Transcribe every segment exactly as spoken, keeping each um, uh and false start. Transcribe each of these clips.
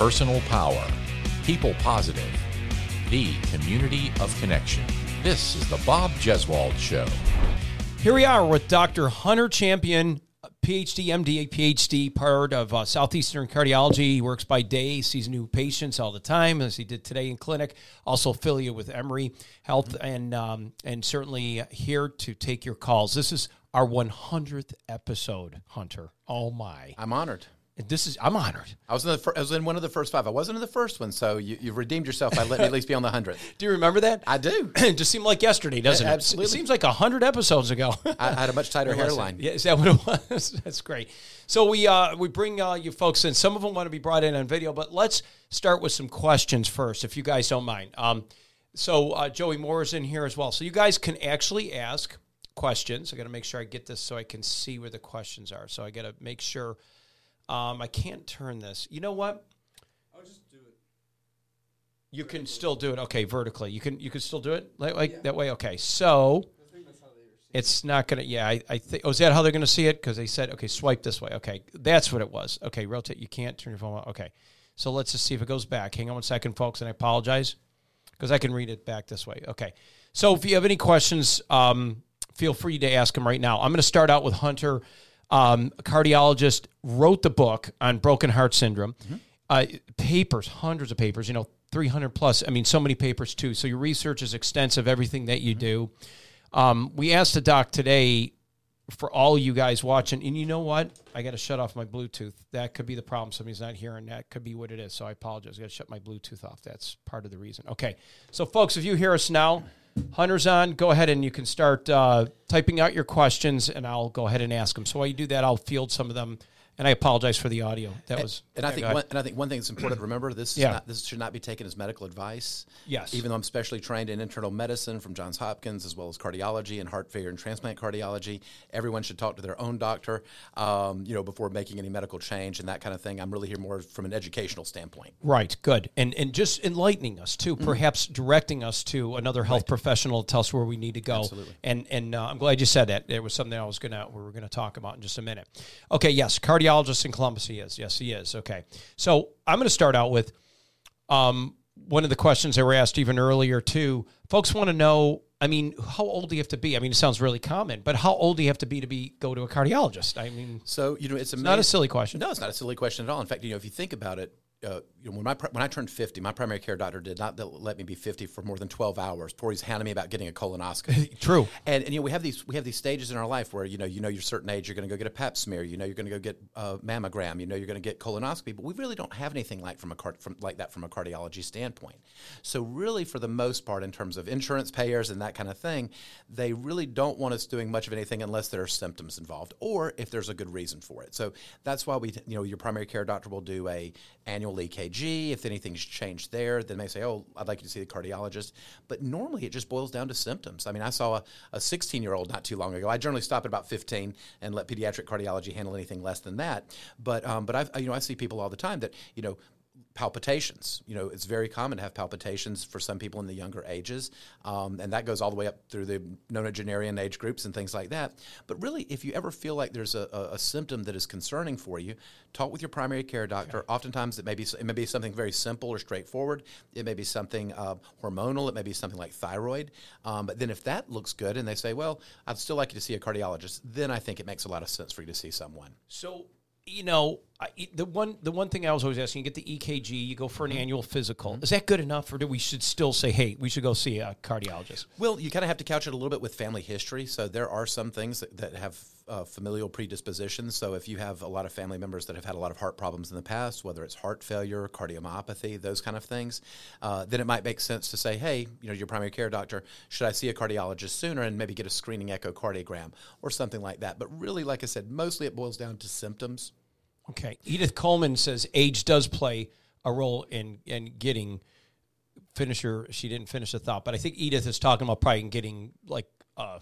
Personal power. People positive. The community of connection. This is the Bob Jeswald Show. Here we are with Doctor Hunter Champion, P H D, M D, P H D, part of uh, Southeastern Cardiology. He works by day, sees new patients all the time, as he did today in clinic. Also affiliated with Emory Health, and um, and certainly here to take your calls. This is our one hundredth episode, Hunter. Oh my! I'm honored. This is I'm honored. I was in the fir- I was in one of the first five. I wasn't in the first one, so you, you've redeemed yourself by letting me at least be on the hundredth. Do you remember that? I do. It just seemed like yesterday, doesn't it? Absolutely. It seems like a hundred episodes ago. I, I had a much tighter hairline. Yeah, is that what it was? That's great. So we uh, we bring uh, you folks in. Some of them want to be brought in on video, but let's start with some questions first, if you guys don't mind. Um, so uh, Joey Moore is in here as well. So you guys can actually ask questions. I got to make sure I get this so I can see where the questions are. So I got to make sure. Um, I can't turn this. You know what? I'll just do it. You vertically. Can still do it. Okay, vertically. You can you can still do it like, like yeah. that way. Okay, so I think that's how they were seeing it's not gonna. Yeah, I, I think. Oh, is that how they're gonna see it? Because they said, okay, swipe this way. Okay, that's what it was. Okay, rotate. You can't turn your phone on. Okay, so let's just see if it goes back. Hang on one second, folks, and I apologize because I can read it back this way. Okay, so if you have any questions, um, feel free to ask them right now. I'm gonna start out with Hunter. Um, a cardiologist, wrote the book on broken heart syndrome, mm-hmm. uh, papers, hundreds of papers, you know, three hundred plus, I mean, so many papers too. So your research is extensive, everything that you mm-hmm. do. Um, we asked the doc today for all you guys watching, and you know what? I got to shut off my Bluetooth. That could be the problem. Somebody's not hearing. That could be what it is. So I apologize. I got to shut my Bluetooth off. That's part of the reason. Okay. So folks, if you hear us now, Hunter's on. Go ahead and you can start uh, typing out your questions, and I'll go ahead and ask them. So while you do that, I'll field some of them, and I apologize for the audio. That and, was and I think one, and I think one thing that's important to remember: this yeah. is not, this should not be taken as medical advice. Yes, even though I'm specially trained in internal medicine from Johns Hopkins, as well as cardiology and heart failure and transplant cardiology, everyone should talk to their own doctor, um, you know, before making any medical change and that kind of thing. I'm really here more from an educational standpoint. Right, good, and and just enlightening us too, perhaps mm. directing us to another health right. professional to tell us where we need to go. Absolutely, and and uh, I'm glad you said that. There was something I was gonna we were gonna talk about in just a minute. Okay, yes, cardiology. Cardiologist in Columbus, he is. Yes, he is. Okay. So I'm going to start out with um, one of the questions that were asked even earlier, too. Folks want to know, I mean, how old do you have to be? I mean, it sounds really common, but how old do you have to be to be go to a cardiologist? I mean, so you know, it's, it's not a silly question. No, it's not a silly question at all. In fact, you know, if you think about it, Uh, you know, when my when I turned fifty, my primary care doctor did not let me be fifty for more than twelve hours before he's hounding me about getting a colonoscopy. True, and, and you know we have these we have these stages in our life where you know you know you're certain age, you're going to go get a Pap smear, you know you're going to go get a mammogram, you know you're going to get colonoscopy, but we really don't have anything like from a card from like that from a cardiology standpoint. So really, for the most part, in terms of insurance payers and that kind of thing, they really don't want us doing much of anything unless there are symptoms involved or if there's a good reason for it. So that's why we you know your primary care doctor will do a annual E K G. If anything's changed there, then they say, oh, I'd like you to see the cardiologist. But normally it just boils down to symptoms. I mean, I saw a sixteen-year-old not too long ago. I generally stop at about fifteen and let pediatric cardiology handle anything less than that. But um, but I've, you know, I see people all the time that, you know, palpitations. You know, it's very common to have palpitations for some people in the younger ages, um, and that goes all the way up through the nonagenarian age groups and things like that. But really, if you ever feel like there's a, a, a symptom that is concerning for you, talk with your primary care doctor. Okay. Oftentimes, it may be it may be something very simple or straightforward. It may be something uh, hormonal. It may be something like thyroid. Um, but then, if that looks good, and they say, "Well, I'd still like you to see a cardiologist," then I think it makes a lot of sense for you to see someone. So. You know, I, the one the one thing I was always asking, you get the E K G, you go for an mm-hmm. annual physical. Is that good enough, or do we should still say, hey, we should go see a cardiologist? Well, you kind of have to couch it a little bit with family history. So there are some things that, that have uh, familial predispositions. So if you have a lot of family members that have had a lot of heart problems in the past, whether it's heart failure, cardiomyopathy, those kind of things, uh, then it might make sense to say, hey, you know, your primary care doctor, should I see a cardiologist sooner and maybe get a screening echocardiogram or something like that? But really, like I said, mostly it boils down to symptoms. Okay. Edith Coleman says age does play a role in, in getting finish her. She didn't finish the thought, but I think Edith is talking about probably getting like uh,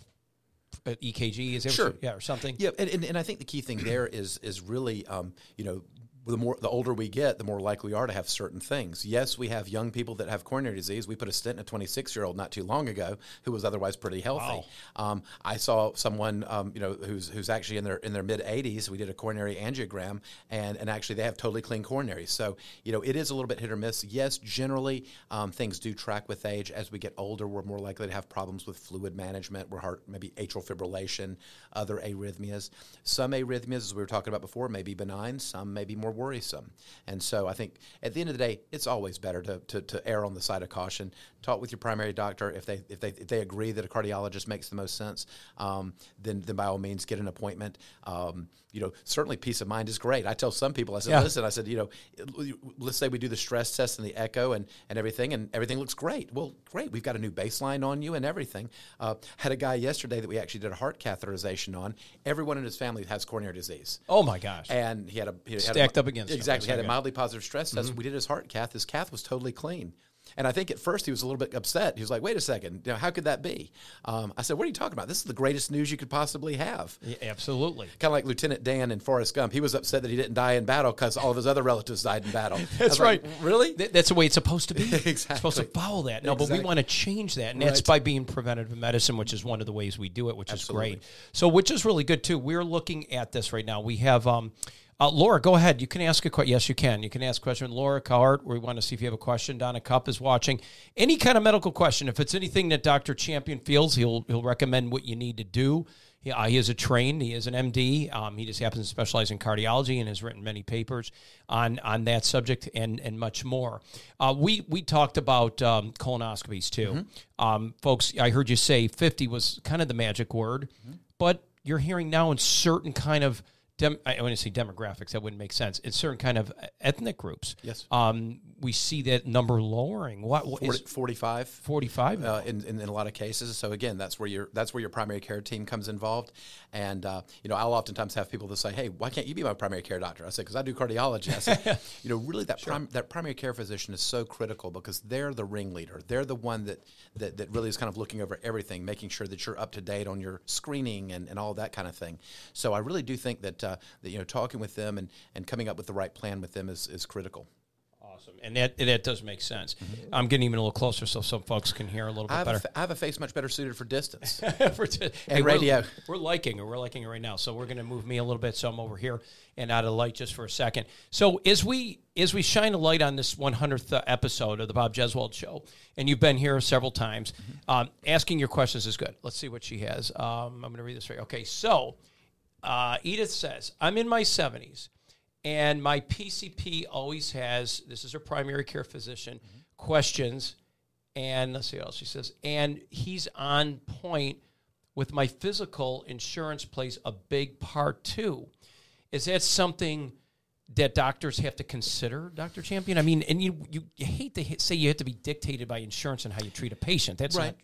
an E K G. Is it? Sure. She, yeah, or something. Yeah, and, and and I think the key thing there is is really um, you know. the more the older we get, the more likely we are to have certain things. Yes, we have young people that have coronary disease. We put a stent in a twenty-six-year-old not too long ago who was otherwise pretty healthy. Wow. Um, I saw someone, um, you know, who's who's actually in their in their mid-eighties. We did a coronary angiogram, and and actually they have totally clean coronaries. So, you know, it is a little bit hit or miss. Yes, generally um, things do track with age. As we get older, we're more likely to have problems with fluid management, we're heart, maybe atrial fibrillation, other arrhythmias. Some arrhythmias, as we were talking about before, may be benign. Some may be more worrisome. And so I think at the end of the day, it's always better to, to, to err on the side of caution. Talk with your primary doctor. If they if they if they agree that a cardiologist makes the most sense, um, then then by all means get an appointment. Um, you know, certainly peace of mind is great. I tell some people, I said, yeah. listen, I said, you know, let's say we do the stress test and the echo and, and everything, and everything looks great. Well, great. We've got a new baseline on you and everything. Uh, had a guy yesterday that we actually did a heart catheterization on. Everyone in his family has coronary disease. Oh my gosh. And he had a he had stacked a, up against exactly. He had a mildly positive stress test. Mm-hmm. We did his heart cath. His cath was totally clean. And I think at first he was a little bit upset. He was like, wait a second, you know, how could that be? Um, I said, what are you talking about? This is the greatest news you could possibly have. Yeah, absolutely. Kind of like Lieutenant Dan in Forrest Gump. He was upset that he didn't die in battle because all of his other relatives died in battle. That's right. Like, really? Th- that's the way it's supposed to be. Exactly. It's supposed to follow that. No, exactly. But we want to change that, and right. that's by being preventative medicine, which is one of the ways we do it, which absolutely. Is great. So, which is really good, too. We're looking at this right now. We have... Um, Uh, Laura, go ahead. You can ask a question. Yes, you can. You can ask a question. Laura Cahart, we want to see if you have a question. Donna Cupp is watching. Any kind of medical question. If it's anything that Doctor Champion feels, he'll he'll recommend what you need to do. He, uh, he is a trained. He is an M D. Um, he just happens to specialize in cardiology and has written many papers on on that subject and and much more. Uh, we we talked about um, colonoscopies, too. Mm-hmm. Um, folks, I heard you say fifty was kind of the magic word, mm-hmm. but you're hearing now in certain kind of Dem- I want to say demographics. That wouldn't make sense. It's certain kind of ethnic groups. Yes. Um, we see that number lowering. What, what forty, is forty-five? Forty-five uh, in, in in a lot of cases. So again, that's where your that's where your primary care team comes involved. And uh, you know, I'll oftentimes have people that say, "Hey, why can't you be my primary care doctor?" I say, "Because I do cardiology." I say, "You know, really that sure. prim- that primary care physician is so critical because they're the ringleader. They're the one that, that that really is kind of looking over everything, making sure that you're up to date on your screening and, and all that kind of thing." So I really do think that. Uh, that, you know, talking with them and, and coming up with the right plan with them is, is critical. Awesome. And that that does make sense. Mm-hmm. I'm getting even a little closer so some folks can hear a little bit I better. A, I have a face much better suited for distance. for t- and hey, radio. We're, we're liking it. We're liking it right now. So we're going to move me a little bit. So I'm over here and out of light just for a second. So as we as we shine a light on this one hundredth episode of the Bob Jeswald Show, and you've been here several times, mm-hmm. um, asking your questions is good. Let's see what she has. Um, I'm going to read this for you. Okay, so... Uh, Edith says, I'm in my seventies, and my P C P always has, this is her primary care physician, mm-hmm. questions, and let's see what else she says, and he's on point with my physical. Insurance plays a big part, too. Is that something that doctors have to consider, Doctor Champion? I mean, and you, you, you hate to say you have to be dictated by insurance and how you treat a patient. That's right. Not,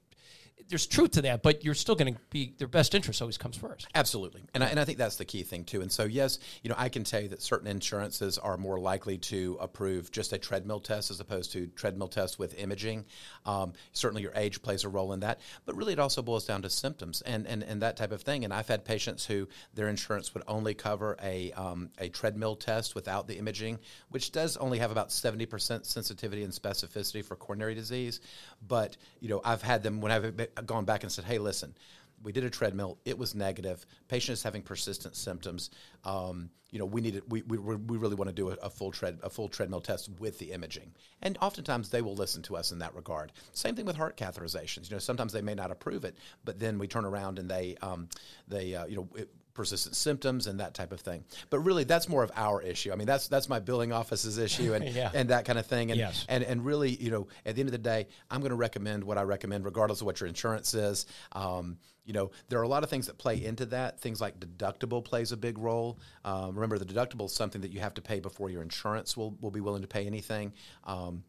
there's truth to that, but you're still going to be, their best interest always comes first. Absolutely. And I, and I think that's the key thing, too. And so, yes, you know, I can tell you that certain insurances are more likely to approve just a treadmill test as opposed to treadmill test with imaging. Um, certainly your age plays a role in that. But really it also boils down to symptoms and, and, and that type of thing. And I've had patients who their insurance would only cover a, um, a treadmill test without the imaging, which does only have about seventy percent sensitivity and specificity for coronary disease. But, you know, I've had them when I've been gone back and said, hey, listen, we did a treadmill. It was negative. Patient is having persistent symptoms. Um, you know, we needed. We we we really want to do a, a full tread a full treadmill test with the imaging. And oftentimes they will listen to us in that regard. Same thing with heart catheterizations. You know, sometimes they may not approve it, but then we turn around and they um, they uh, you know. It, persistent symptoms and that type of thing. But really, that's more of our issue. I mean, that's that's my billing office's issue and, yeah. and that kind of thing. And, yes. and and really, you know, at the end of the day, I'm going to recommend what I recommend regardless of what your insurance is. Um, you know, there are a lot of things that play into that. Things like deductible plays a big role. Uh, remember, the deductible is something that you have to pay before your insurance will, will be willing to pay anything. Um,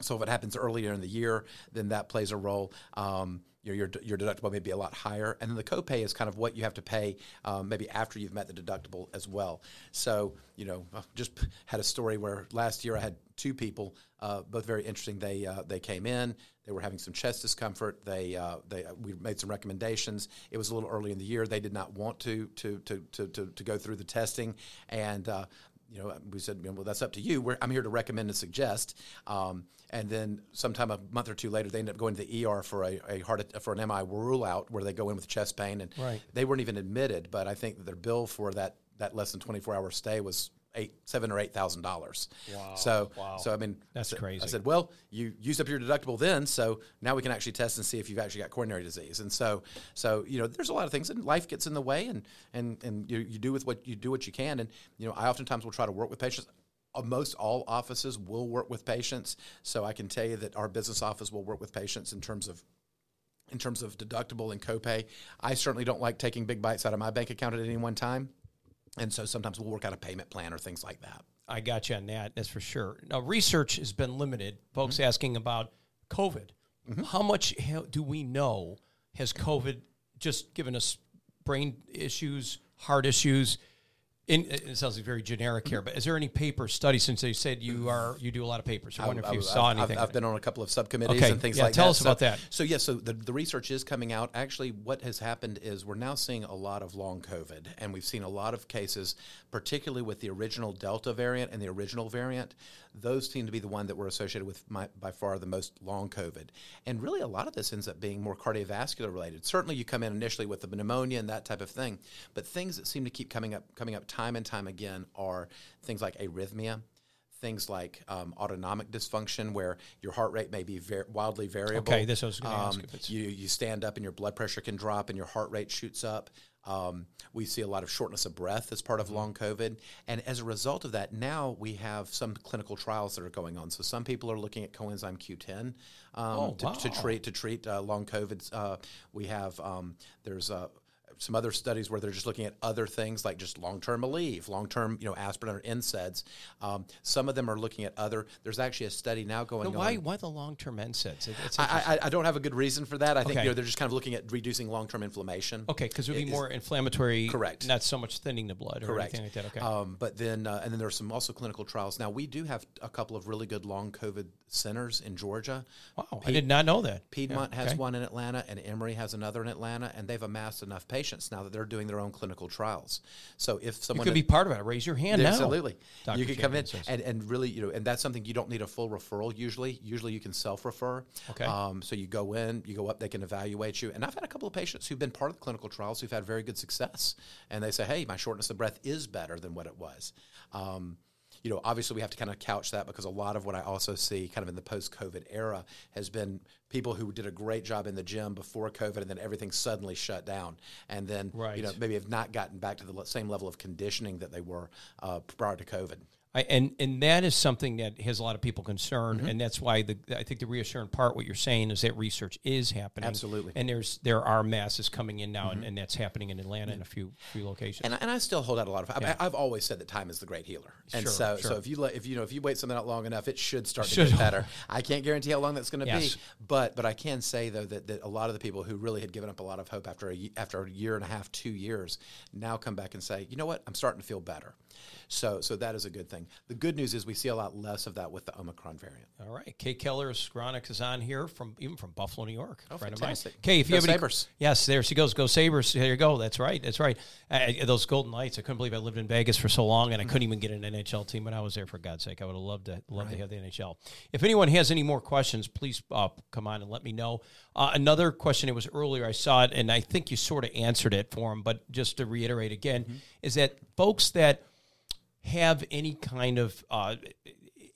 so if it happens earlier in the year, then that plays a role. Um Your, your your deductible may be a lot higher. And then the copay is kind of what you have to pay um, maybe after you've met the deductible as well. So, you know, I just had a story where last year I had two people, uh, both very interesting. They uh, they came in. They were having some chest discomfort. They uh, they uh, we made some recommendations. It was a little early in the year. They did not want to to to to, to, to go through the testing. And uh, you know, we said, well, that's up to you. We're, I'm here to recommend and suggest. Um, and then sometime a month or two later, they end up going to the E R for a, a heart for an M I rule out where they go in with chest pain, and right. they weren't even admitted. But I think that their bill for that that less than twenty-four hour stay was eight, seven or eight thousand dollars. Wow. So, wow. so I mean, that's so, crazy. I said, well, you used up your deductible then, so now we can actually test and see if you've actually got coronary disease. And so, so you know, there's a lot of things, and life gets in the way, and and and you, you do with what you do what you can. And you know, I oftentimes will try to work with patients. Most all offices will work with patients, so I can tell you that our business office will work with patients in terms of. in terms of deductible and copay. I certainly don't like taking big bites out of my bank account at any one time. And so sometimes we'll work out a payment plan or things like that. I got you on that. That's for sure. Now, research has been limited. Folks mm-hmm. asking about COVID. Mm-hmm. How much do we know has COVID just given us brain issues, heart issues? In, it sounds very generic here, but is there any paper study, since they said you are you do a lot of papers? I wonder I, if you I, saw I, anything. I've, I've been on a couple of subcommittees okay. and things yeah, like tell that. Tell us so, about that. So, yeah, so the, the research is coming out. Actually, what has happened is we're now seeing a lot of long COVID, and we've seen a lot of cases, particularly with the original Delta variant and the original variant. Those seem to be the one that were associated with my, by far the most long COVID. And really a lot of this ends up being more cardiovascular related. Certainly you come in initially with the pneumonia and that type of thing, but things that seem to keep coming up coming up time and time again are things like arrhythmia, things like um, autonomic dysfunction, where your heart rate may be ver- wildly variable. Okay, this was going to um, ask if it's... You, you stand up and your blood pressure can drop and your heart rate shoots up. Um, we see a lot of shortness of breath as part of mm-hmm. long COVID. And as a result of that, now we have some clinical trials that are going on. So some people are looking at coenzyme Q ten um, oh, to, wow. to treat to treat uh, long COVID. Uh, we have, um, there's a, uh, some other studies where they're just looking at other things like just long-term Aleve, long-term, you know, aspirin or N SAIDs. Um, some of them are looking at other. There's actually a study now going no, why, on. Why the long-term N SAIDs? It, I, I, I don't have a good reason for that. I okay. think you know, they're just kind of looking at reducing long-term inflammation. Okay, because it would be more is, inflammatory. Correct. Not so much thinning the blood or correct. anything like that. Okay. Um, but then, uh, and then there are some also clinical trials. Now, we do have a couple of really good long COVID centers in Georgia. Wow, Pied- I did not know that. Piedmont yeah, okay. has one in Atlanta, and Emory has another in Atlanta, and they've amassed enough patients now that they're doing their own clinical trials. So if someone... You could had, be part of it. Raise your hand absolutely. now. Absolutely. You could come in and, and really, you know, and that's something you don't need a full referral usually. Usually you can self-refer. Okay. Um, so you go in, you go up, they can evaluate you. And I've had a couple of patients who've been part of the clinical trials who've had very good success. And they say, hey, my shortness of breath is better than what it was. Um, you know, obviously we have to kind of couch that because a lot of what I also see kind of in the post-COVID era has been people who did a great job in the gym before COVID and then everything suddenly shut down. And then, right. you know, maybe have not gotten back to the same level of conditioning that they were uh, prior to COVID. I, and and that is something that has a lot of people concerned, mm-hmm. and that's why the I think the reassuring part, what you're saying, is that research is happening. Absolutely. And there's there are masses coming in now, mm-hmm. and, and that's happening in Atlanta mm-hmm. in a few few locations. And I, and I still hold out a lot of. I mean, yeah. I've always said that time is the great healer, and sure, so sure. so if you let, if you know if you wait something out long enough, it should start to should. get better. I can't guarantee how long that's going to yes. be, but but I can say though that, that a lot of the people who really had given up a lot of hope after a, after a year and a half, two years, now come back and say, you know what, I'm starting to feel better. So so that is a good thing. The good news is we see a lot less of that with the Omicron variant. All right. Kay Keller Skronik is on here from even from Buffalo, New York. Oh, fantastic. Kay, if you have any Sabres. Yes, there she goes. Go Sabres. There you go. That's right. That's right. Uh, those Golden Knights. I couldn't believe I lived in Vegas for so long, and I couldn't even get an N H L team when I was there. For God's sake, I would have loved to love right. to have the N H L. If anyone has any more questions, please uh, come on and let me know. Uh, another question. It was earlier. I saw it, and I think you sort of answered it for him. But just to reiterate again, mm-hmm. is that folks that have any kind of, uh,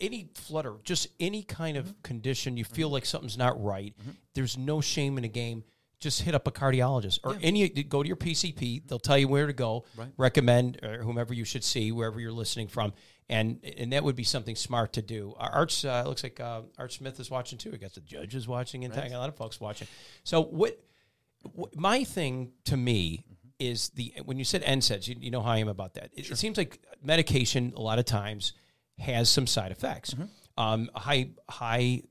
any flutter, just any kind of mm-hmm. condition, you feel mm-hmm. like something's not right, mm-hmm. there's no shame in the game, just hit up a cardiologist or yeah. any, go to your P C P, they'll tell you where to go, right. recommend or whomever you should see, wherever you're listening from, and and that would be something smart to do. Arch, uh, looks like uh, Arch Smith is watching too. I guess the judge is watching and right. a lot of folks watching. So what, what my thing to me is the when you said N SAIDs, you, you know how I am about that. It, sure. it seems like medication a lot of times has some side effects. Mm-hmm. Um, high high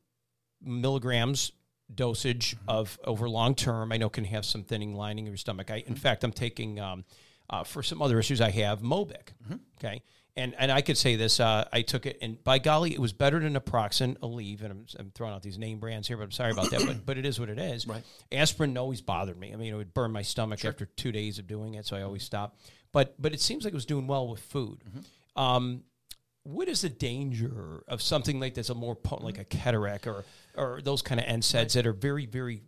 milligrams dosage mm-hmm. of over long term, I know can have some thinning lining of your stomach. I, in mm-hmm. fact, I'm taking um, uh, for some other issues I have Mobic. Mm-hmm. Okay, and and I could say this. Uh, I took it, and by golly, it was better than naproxen, Aleve, and I'm, I'm throwing out these name brands here, but I'm sorry about that. But but it is what it is. Right. Aspirin always bothered me. I mean, it would burn my stomach sure. after two days of doing it, so I always stopped. But but it seems like it was doing well with food. Mm-hmm. Um, what is the danger of something like this, a more potent, like a cataract or or those kind of N SAIDs that are very, very,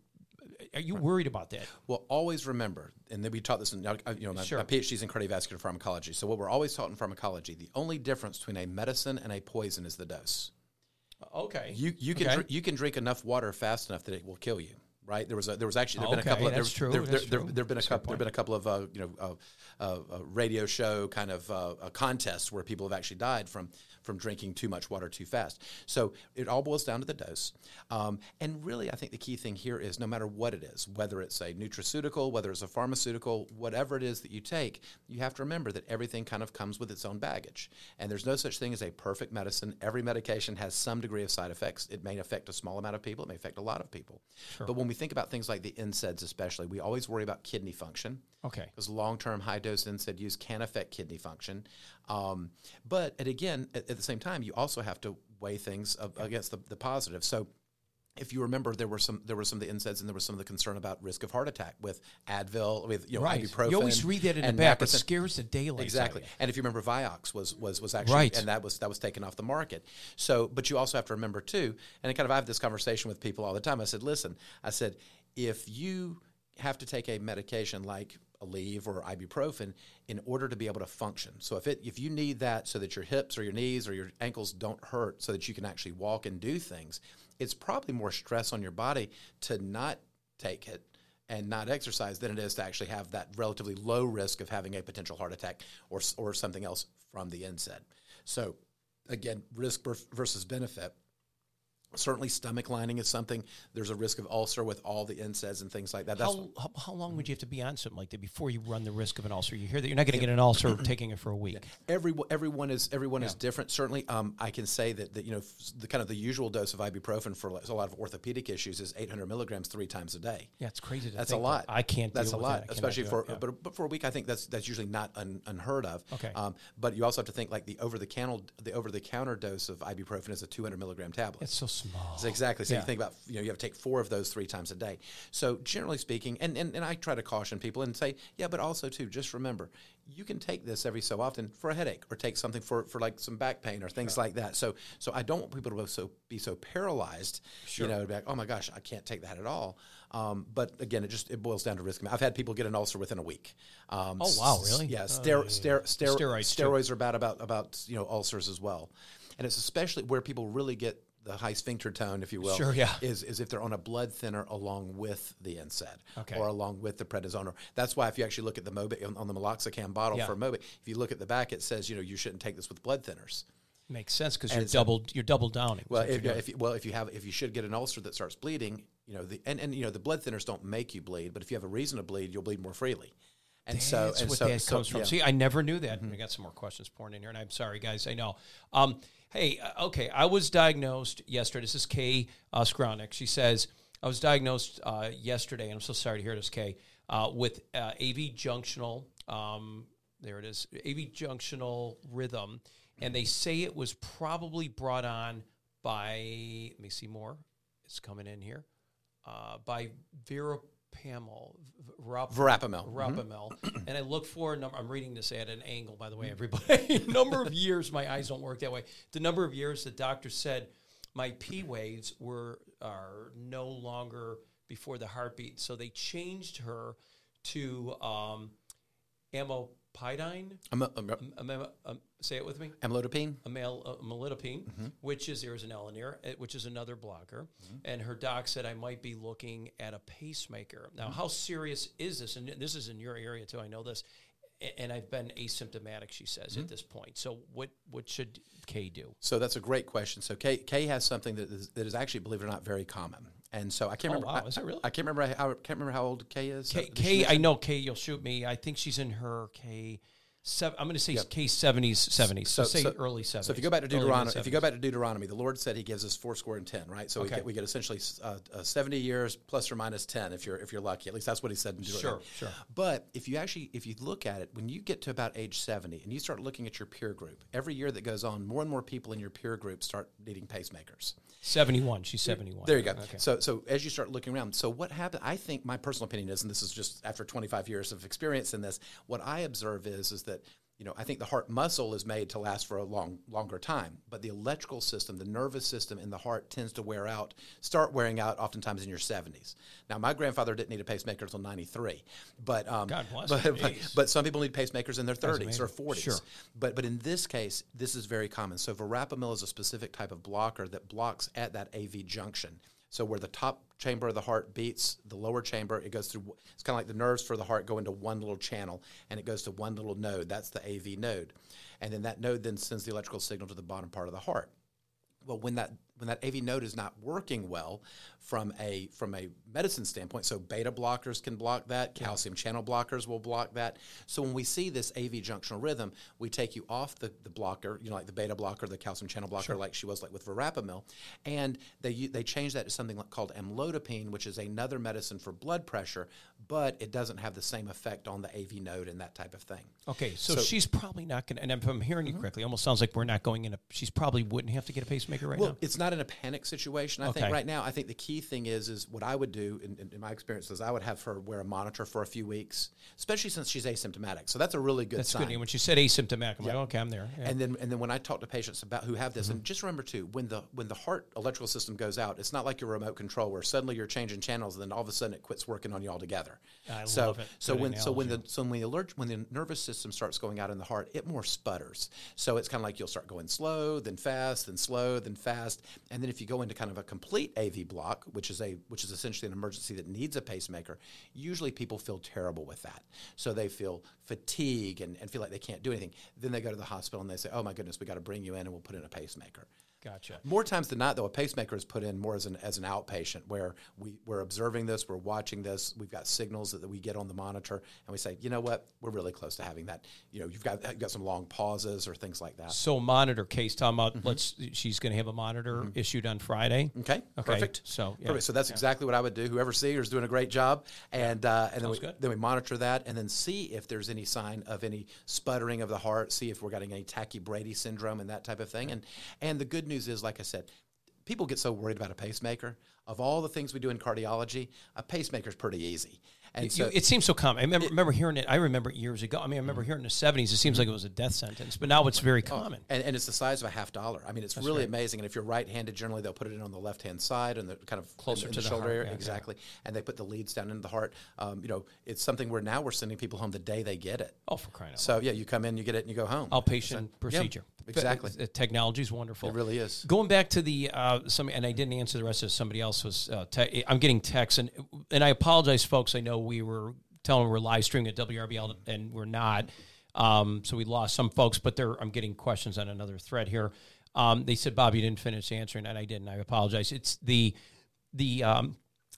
are you worried about that? Well, always remember, and then we taught this in, you know, my, sure. my PhD's in cardiovascular pharmacology. So what we're always taught in pharmacology, the only difference between a medicine and a poison is the dose. Okay. You you can okay. dr- you can drink enough water fast enough that it will kill you, right? There was a, there was actually there've okay, been a couple of that's there, true. There, that's there, true. There, there've been a couple there've been a couple of uh, you know uh, uh, uh, radio show kind of uh, uh, contests where people have actually died from from drinking too much water too fast. So it all boils down to the dose, um, and really I think the key thing here is no matter what it is, whether it's a nutraceutical, whether it's a pharmaceutical, whatever it is that you take, you have to remember that everything kind of comes with its own baggage, and there's no such thing as a perfect medicine. Every medication has some degree of side effects. It may affect a small amount of people. It may affect a lot of people. Sure. But when we think about things like the N SAIDs especially, we always worry about kidney function. Okay. Because long-term high-dose N SAID use can affect kidney function. Um, but, and again, at, at the same time, you also have to weigh things of, yeah. against the, the positive. So if you remember, there were some there were some of the N SAIDs and there was some of the concern about risk of heart attack with Advil, with you know, right. ibuprofen. You always read that in the back. It scares the daylights. Exactly. And if you remember, Vioxx was was was actually right. and that was that was taken off the market. So, but you also have to remember too, and I kind of I have this conversation with people all the time. I said, listen, I said, if you have to take a medication like Aleve or ibuprofen in order to be able to function. So if it if you need that so that your hips or your knees or your ankles don't hurt so that you can actually walk and do things, it's probably more stress on your body to not take it and not exercise than it is to actually have that relatively low risk of having a potential heart attack or or something else from the N SAID. So again, risk versus benefit. Certainly stomach lining is something. There's a risk of ulcer with all the N SAIDs and things like that. That's how, how, how long would you have to be on something like that before you run the risk of an ulcer? You hear that you're not going to get an ulcer taking it for a week. Yeah. Every, everyone is everyone yeah. is different. Certainly, um, I can say that, that you know the kind of the usual dose of ibuprofen for a lot of orthopedic issues is eight hundred milligrams three times a day. Yeah, it's crazy. To that's think a lot. I can't. That's deal a with lot, that. especially for it, yeah. but, but for a week. I think that's that's usually not un, unheard of. Okay. Um, but you also have to think like the over the counter the over the counter dose of ibuprofen is a two hundred milligram tablet. It's so small. So exactly. So yeah. you think about, you know, you have to take four of those three times a day. So generally speaking, and, and, and I try to caution people and say, yeah, but also too, just remember, you can take this every so often for a headache or take something for, for like some back pain or things sure. like that. So so I don't want people to be so, be so paralyzed, sure. you know, to be like, oh my gosh, I can't take that at all. Um, but again, it just it boils down to risk. I've had people get an ulcer within a week. Um, oh, wow, really? Yeah, stero- oh, stero- stero- steroids, steroids are bad about, about, you know, ulcers as well. And it's especially where people really get the high sphincter tone, if you will, sure, yeah. is, is if they're on a blood thinner along with the N SAID okay. or along with the prednisone. That's why if you actually look at the Mobi on, on the meloxicam bottle yeah. for Mobi, if you look at the back, it says, you know, you shouldn't take this with blood thinners. Makes sense because you're doubled. You're double downing. Well, if, yeah, if you, well, if you have, if you should get an ulcer that starts bleeding, you know, the and, and you know the blood thinners don't make you bleed, but if you have a reason to bleed, you'll bleed more freely. And That's so, and what so, that so, comes so, from. Yeah. See, I never knew that. Mm-hmm. I got some more questions pouring in here, and I'm sorry, guys. I know. Um, Hey, okay, I was diagnosed yesterday. This is Kay uh, Skronik. She says, I was diagnosed uh, yesterday, and I'm so sorry to hear this, Kay, uh, with uh, A V junctional, um, there it is, A V junctional rhythm, and they say it was probably brought on by, let me see more, it's coming in here, uh, by Vera. Verapamil, verapamil, verapamil, mm-hmm. and I look for a number. I'm reading this at an angle, by the way, everybody. Number of years, my eyes don't work that way. The number of years the doctor said my P waves were are no longer before the heartbeat, so they changed her to um, amlodipine. Um, um, um, um, um, say it with me. Amlodipine. Amel, uh, amlodipine, mm-hmm. which is there's an L in here, which is another blocker. Mm-hmm. And her doc said I might be looking at a pacemaker. Now, mm-hmm. how serious is this? And this is in your area too. I know this, a- and I've been asymptomatic. She says mm-hmm. at this point. So what what should Kay do? So that's a great question. So Kay Kay has something that is, that is actually, believe it or not, very common. And so I can't remember. Oh, wow. I, is that really? I can't remember how I can't remember how old Kay is. Kay, Kay I know Kay. You'll shoot me. I think she's in her Kay. Seven, I'm going to say yep. K seventies, seventies. So, so say so, early seventies. So if you go back to Deuteronomy, if you go back to Deuteronomy, the Lord said He gives us four score and ten, right? So okay. we get we get essentially uh, uh, seventy years plus or minus ten, if you're if you're lucky. At least that's what He said in Deuteronomy. Sure, sure. But if you actually if you look at it, when you get to about age seventy and you start looking at your peer group, every year that goes on, more and more people in your peer group start needing pacemakers. Seventy-one. She's seventy-one. There you go. Okay. So so as you start looking around, so what happened? I think my personal opinion is, and this is just after twenty-five years of experience in this, what I observe is is that you know, I think the heart muscle is made to last for a long, longer time, but the electrical system, the nervous system in the heart tends to wear out, start wearing out oftentimes in your seventies. Now, my grandfather didn't need a pacemaker until ninety-three, but, um, God bless but, but, but some people need pacemakers in their thirties or forties. Sure. But, but in this case, this is very common. So verapamil is a specific type of blocker that blocks at that A V junction. So where the top chamber of the heart beats, the lower chamber, it goes through, it's kind of like the nerves for the heart go into one little channel, and it goes to one little node. That's the A V node. And then that node then sends the electrical signal to the bottom part of the heart. Well, when that when that A V node is not working well from a from a medicine standpoint, so beta blockers can block that, calcium channel blockers will block that. So when we see this A V junctional rhythm, we take you off the, the blocker, you know, like the beta blocker, the calcium channel blocker, sure. like she was like with verapamil, and they they change that to something called amlodipine, which is another medicine for blood pressure, but it doesn't have the same effect on the A V node and that type of thing. Okay, so, so she's probably not going to, and if I'm hearing mm-hmm. you correctly, it almost sounds like we're not going in a, she's probably wouldn't have to get a pacemaker right well, now. Well, it's not in a panic situation. I okay. think right now, I think the key thing is, is what I would do in, in, in my experience is I would have her wear a monitor for a few weeks, especially since she's asymptomatic. So that's a really good that's sign. That's good. When she said asymptomatic, I'm yeah. like, okay, I'm there. Yeah. And then and then when I talk to patients about who have this, mm-hmm. and just remember too, when the when the heart electrical system goes out, it's not like your remote control where suddenly you're changing channels and then all of a sudden it quits working on you altogether. I so, love it. So when, so when the so when the alert, when the nervous system starts going out in the heart, it more sputters. So it's kind of like you'll start going slow, then fast, then slow, then fast. And then if you go into kind of a complete A V block, which is a which is essentially an emergency that needs a pacemaker, usually people feel terrible with that. So they feel fatigue and, and feel like they can't do anything. Then they go to the hospital and they say, oh, my goodness, we got to bring you in and we'll put in a pacemaker. Gotcha. More times than not, though, a pacemaker is put in more as an as an outpatient where we, we're observing this, we're watching this, we've got signals that, that we get on the monitor, and we say, you know what, we're really close to having that. You know, you've got you've got some long pauses or things like that. So monitor case, Tom, mm-hmm. let's, she's going to have a monitor mm-hmm. issued on Friday. Okay, okay. perfect. So yeah. perfect. So that's yeah. exactly what I would do. Whoever sees her is doing a great job, and, uh, and then, we, then we monitor that and then see if there's any sign of any sputtering of the heart, see if we're getting any Tachy-Brady syndrome and that type of thing. And, and the good news is, like I said, people get so worried about a pacemaker. Of all the things we do in cardiology, a pacemaker is pretty easy. And it, so, it seems so common. I remember, it, remember hearing it. I remember it years ago. I mean, I remember hearing it in the seventies. It seems like it was a death sentence, but now it's very common. Oh, and, and it's the size of a half dollar. I mean, it's That's really right. amazing. And if you're right-handed, generally they'll put it in on the left-hand side and the kind of closer in, to in the, the shoulder area. Yeah, exactly. Yeah. And they put the leads down into the heart. Um, you know, it's something where now we're sending people home the day they get it. Oh, for crying out loud. So, yeah, you come in, you get it, and you go home. Outpatient so, procedure. Yeah, exactly. The technology is wonderful. It really is. Going back to the, uh, some, and I didn't answer the rest of somebody else was, uh, te- I'm getting texts, and, and I apologize, folks. I know we were telling them we're live streaming at W R B L, and we're not. Um, so we lost some folks, but they're, I'm getting questions on another thread here. Um, they said, Bob, you didn't finish answering, and I didn't. I apologize. It's the the um,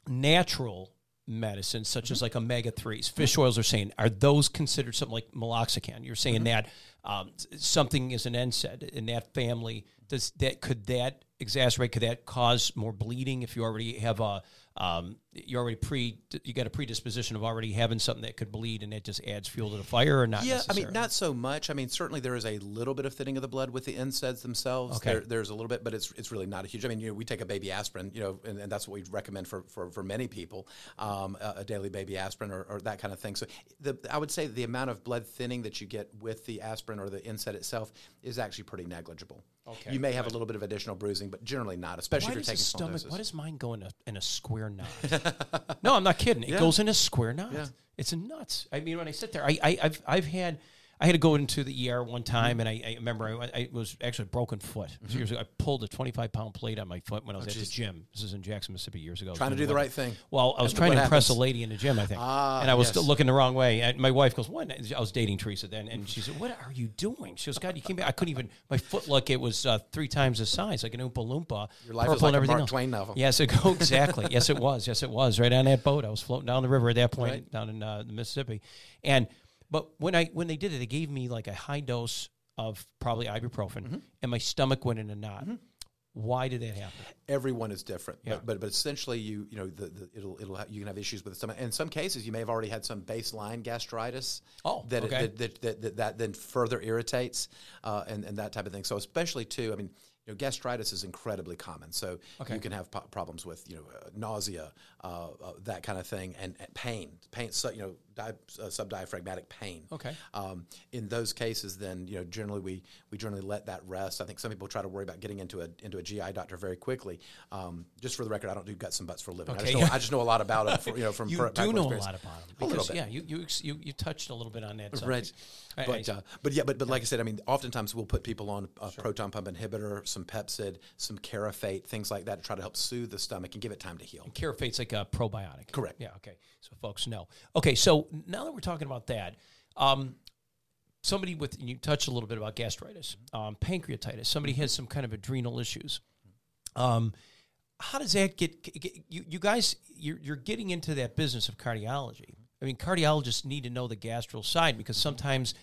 natural medicines, such mm-hmm. as like omega threes, fish oils are saying, are those considered something like meloxicam? You're saying mm-hmm. that um, something is an N SAID in that family. Does that could that exacerbate? Could that cause more bleeding if you already have a um, you already pre you got a predisposition of already having something that could bleed, and it just adds fuel to the fire, or not? Yeah, I mean, not so much. I mean, certainly there is a little bit of thinning of the blood with the N SAIDs themselves. Okay. There, there's a little bit, but it's it's really not a huge. I mean, you know, we take a baby aspirin, you know, and, and that's what we recommend for for, for many people, um, a, a daily baby aspirin or, or that kind of thing. So the, I would say the amount of blood thinning that you get with the aspirin or the N SAID itself is actually pretty negligible. Okay. You may have right. a little bit of additional bruising, but generally not, especially why if you're taking small stomach, doses. Why does mine go in a, in a square knot? No, I'm not kidding. It yeah. goes in a square knot. Yeah. It's nuts. I mean, when I sit there, I, I, I've I've had I had to go into the E R one time, mm-hmm. and I, I remember I, I was actually a broken foot. Mm-hmm. Years ago, I pulled a twenty-five pound plate on my foot when I was oh, at geez. the gym. This is in Jackson, Mississippi, years ago. Trying to do the right thing. Well, I was and trying to impress happens. a lady in the gym, I think, ah, and I was yes. looking the wrong way. And my wife goes, "What?" I was dating Teresa then, and she said, "What are you doing?" She goes, "God, you came back. I couldn't even. My foot look, it was uh, three times the size, like an Oompa Loompa." Your life is like a Mark Twain novel. Yes, it go exactly. Yes, it was. Yes, it was. Right on that boat, I was floating down the river at that point, right. down in uh, the Mississippi, and. But when I when they did it, they gave me like a high dose of probably ibuprofen, mm-hmm. and my stomach went in a knot. Mm-hmm. Why did that happen? Everyone is different, yeah. but, but but essentially, you you know, the, the, it'll it'll you can have issues with the stomach. And in some cases, you may have already had some baseline gastritis. Oh, that okay. it, that, that, that that then further irritates, uh, and and that type of thing. So especially too, I mean. You know, gastritis is incredibly common, so okay. you can have po- problems with you know uh, nausea, uh, uh, that kind of thing, and, and pain, pain. So, you know, di- uh, subdiaphragmatic pain. Okay. Um, in those cases, then you know generally we we generally let that rest. I think some people try to worry about getting into a into a G I doctor very quickly. Um, just for the record, I don't do guts and butts for a living. Okay. I, just know, I just know a lot about them. For, you know, from you pro- do know experience. A lot about them. Because, a little bit. Yeah, you you, ex- you you touched a little bit on that. Subject. Right. I, but I, uh, but yeah, but but yeah. like I said, I mean, oftentimes we'll put people on a sure. proton pump inhibitor, some Pepcid, some Carafate, things like that, to try to help soothe the stomach and give it time to heal. And Carafate's like a probiotic. Correct. Yeah. Okay. So folks know. Okay. So now that we're talking about that, um, somebody with, you touched a little bit about gastritis, um, pancreatitis, somebody has some kind of adrenal issues. Um, how does that get, get you, you guys, you're, you're getting into that business of cardiology. I mean, cardiologists need to know the gastral side because sometimes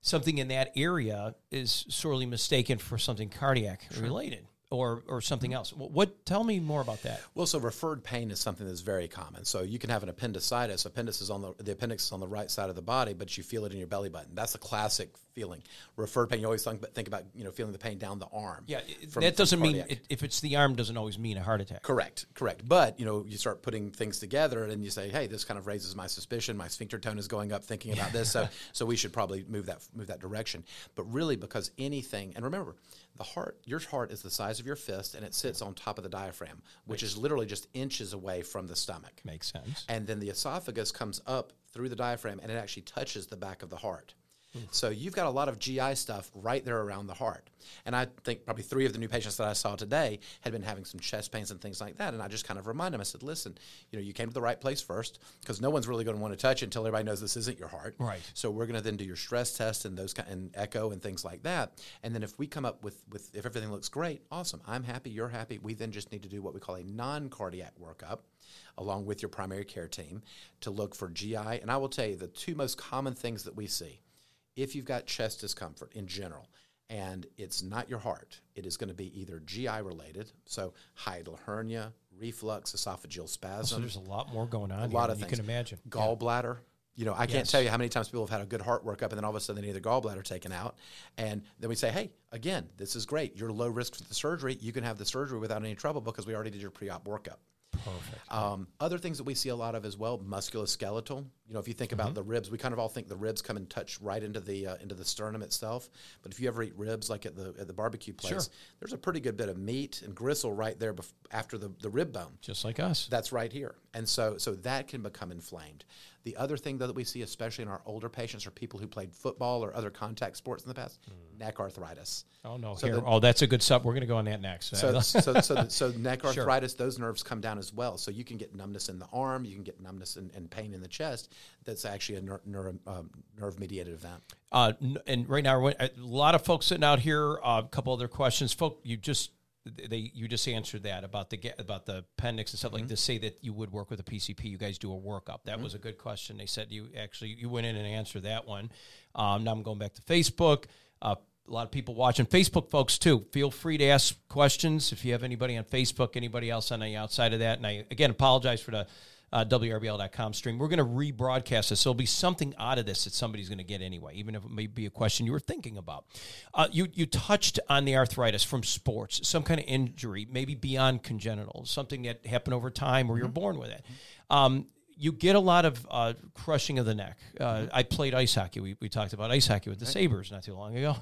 something in that area is sorely mistaken for something cardiac related. Sure. Or or something else. What, what? Tell me more about that. Well, so referred pain is something that's very common. So you can have an appendicitis. Appendix is on the the appendix is on the right side of the body, but you feel it in your belly button. That's a classic feeling. Referred pain. You always think, think about you know feeling the pain down the arm. Yeah, it, from, that doesn't mean it, if it's the arm doesn't always mean a heart attack. Correct, correct. But you know you start putting things together and you say, hey, this kind of raises my suspicion. My sphincter tone is going up thinking about this. So so we should probably move that move that direction. But really, because anything, and remember, the heart, your heart is the size of your fist, and it sits on top of the diaphragm, which is literally just inches away from the stomach. Makes sense. And then the esophagus comes up through the diaphragm, and it actually touches the back of the heart. Mm. So you've got a lot of G I stuff right there around the heart. And I think probably three of the new patients that I saw today had been having some chest pains and things like that. And I just kind of reminded them, I said, listen, you know, you came to the right place first because no one's really going to want to touch it until everybody knows this isn't your heart. Right. So we're going to then do your stress test and those kind and echo and things like that. And then if we come up with, with if everything looks great, awesome. I'm happy. You're happy. We then just need to do what we call a non-cardiac workup, along with your primary care team, to look for G I. And I will tell you the two most common things that we see. If you've got chest discomfort in general, and it's not your heart, it is going to be either G I related, so hiatal hernia, reflux, esophageal spasm. So there's a lot more going on. A lot of things. You can imagine. Gallbladder. Yeah. You know, I yes. can't tell you how many times people have had a good heart workup, and then all of a sudden they need their gallbladder taken out. And then we say, hey, again, this is great. You're low risk for the surgery. You can have the surgery without any trouble because we already did your pre-op workup. Perfect. Um, other things that we see a lot of as well, musculoskeletal. You know, if you think mm-hmm. about the ribs, we kind of all think the ribs come and touch right into the uh, into the sternum itself. But if you ever eat ribs, like at the at the barbecue place, sure. there's a pretty good bit of meat and gristle right there bef- after the, the rib bone. Just like us. That's right here. And so so that can become inflamed. The other thing, though, that we see, especially in our older patients, are people who played football or other contact sports in the past, mm. neck arthritis. Oh, no. So here, the, oh, that's a good sub. We're going to go on that next. So so, so, so, the, so neck arthritis, sure. those nerves come down as well. So you can get numbness in the arm. You can get numbness and, and pain in the chest. That's actually a ner- ner- um, nerve-mediated event. Uh, and right now, a lot of folks sitting out here, uh, a couple other questions. Folk, you just... They, you just answered that about the about the appendix and stuff mm-hmm. like this. Say that you would work with a P C P. You guys do a workup. That mm-hmm. was a good question. They said you actually you went in and answered that one. Um, now I'm going back to Facebook. Uh, a lot of people watching Facebook, folks too. Feel free to ask questions if you have anybody on Facebook, anybody else on the outside of that. And I again apologize for the uh, W R B L dot com stream. We're going to rebroadcast this. There'll be something out of this that somebody's going to get anyway, even if it may be a question you were thinking about. Uh, you you touched on the arthritis from sports, some kind of injury, maybe beyond congenital, something that happened over time or mm-hmm. you're born with it. Um, you get a lot of uh, crushing of the neck. Uh, I played ice hockey. We, we talked about ice hockey with the right. Sabres not too long ago.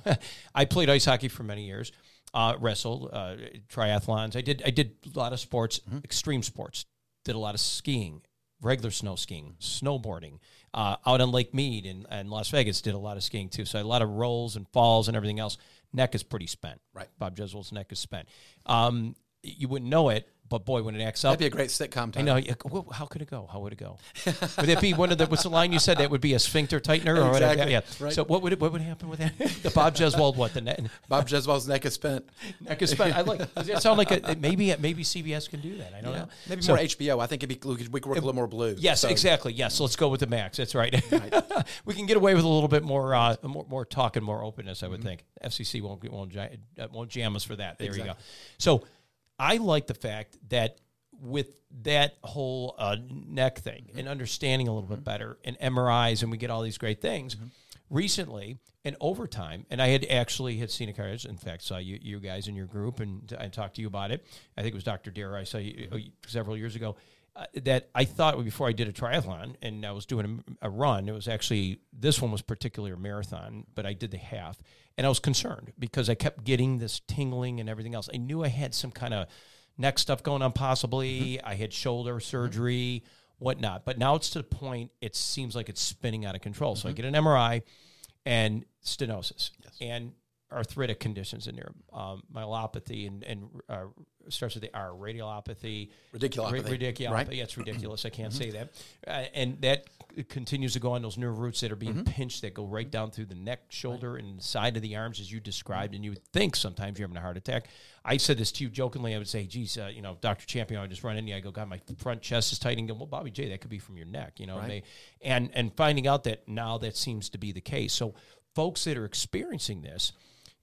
I played ice hockey for many years. Uh, wrestled, uh, triathlons. I did I did a lot of sports, mm-hmm. extreme sports. Did a lot of skiing, regular snow skiing, snowboarding, uh, out on Lake Mead and, and Las Vegas did a lot of skiing too. So a lot of rolls and falls and everything else. Neck is pretty spent. Right. Bob Jeswell's neck is spent. Um, you wouldn't know it, but boy, when it acts up. That'd be a great sitcom title. I know. How could it go? How would it go? Would that be one of the, what's the line you said? That would be a sphincter tightener or exactly. whatever. Yeah. Right. So what would it, what would happen with that? The Bob Jeswell, what? The ne- Bob Jeswell's neck is spent. Neck is spent. I like, does that sound like a, maybe, maybe C B S can do that. I don't yeah. know. Maybe so, more H B O. I think it'd be, we could work it, a little more blue. Yes, so. Exactly. Yes. So let's go with the Max. That's right. right. We can get away with a little bit more, uh, more, more talk and more openness, I would mm-hmm. think. F C C won't, won't, won't jam us for that. There exactly. you go. So, I like the fact that with that whole uh, neck thing mm-hmm. and understanding a little mm-hmm. bit better and M R Is and we get all these great things mm-hmm. recently and over time. And I had actually had seen a cardiologist. In fact, saw you, you guys in your group and I talked to you about it. I think it was Doctor Dare. I saw you mm-hmm. several years ago. uh, that I thought before I did a triathlon and I was doing a, a run. It was actually, this one was particularly a marathon, but I did the half. And I was concerned because I kept getting this tingling and everything else. I knew I had some kind of neck stuff going on possibly. Mm-hmm. I had shoulder surgery, whatnot. But now it's to the point, it seems like it's spinning out of control. Mm-hmm. So I get an M R I and stenosis. Yes. And arthritic conditions in there, um, myelopathy, and, and uh, starts with the R, radiolopathy. Radiculopathy. Ra- radiculopathy. Right? Yeah, it's ridiculous. I can't say that. Uh, and that c- continues to go on those nerve roots that are being mm-hmm. pinched that go right down through the neck, shoulder, right. and side of the arms, as you described. And you would think sometimes you're having a heart attack. I said this to you jokingly. I would say, geez, uh, you know, Doctor Champion, I would just run in. I go, God, my front chest is tightening. Well, Bobby J, that could be from your neck, you know. Right. And, they, and, and finding out that now that seems to be the case. So folks that are experiencing this,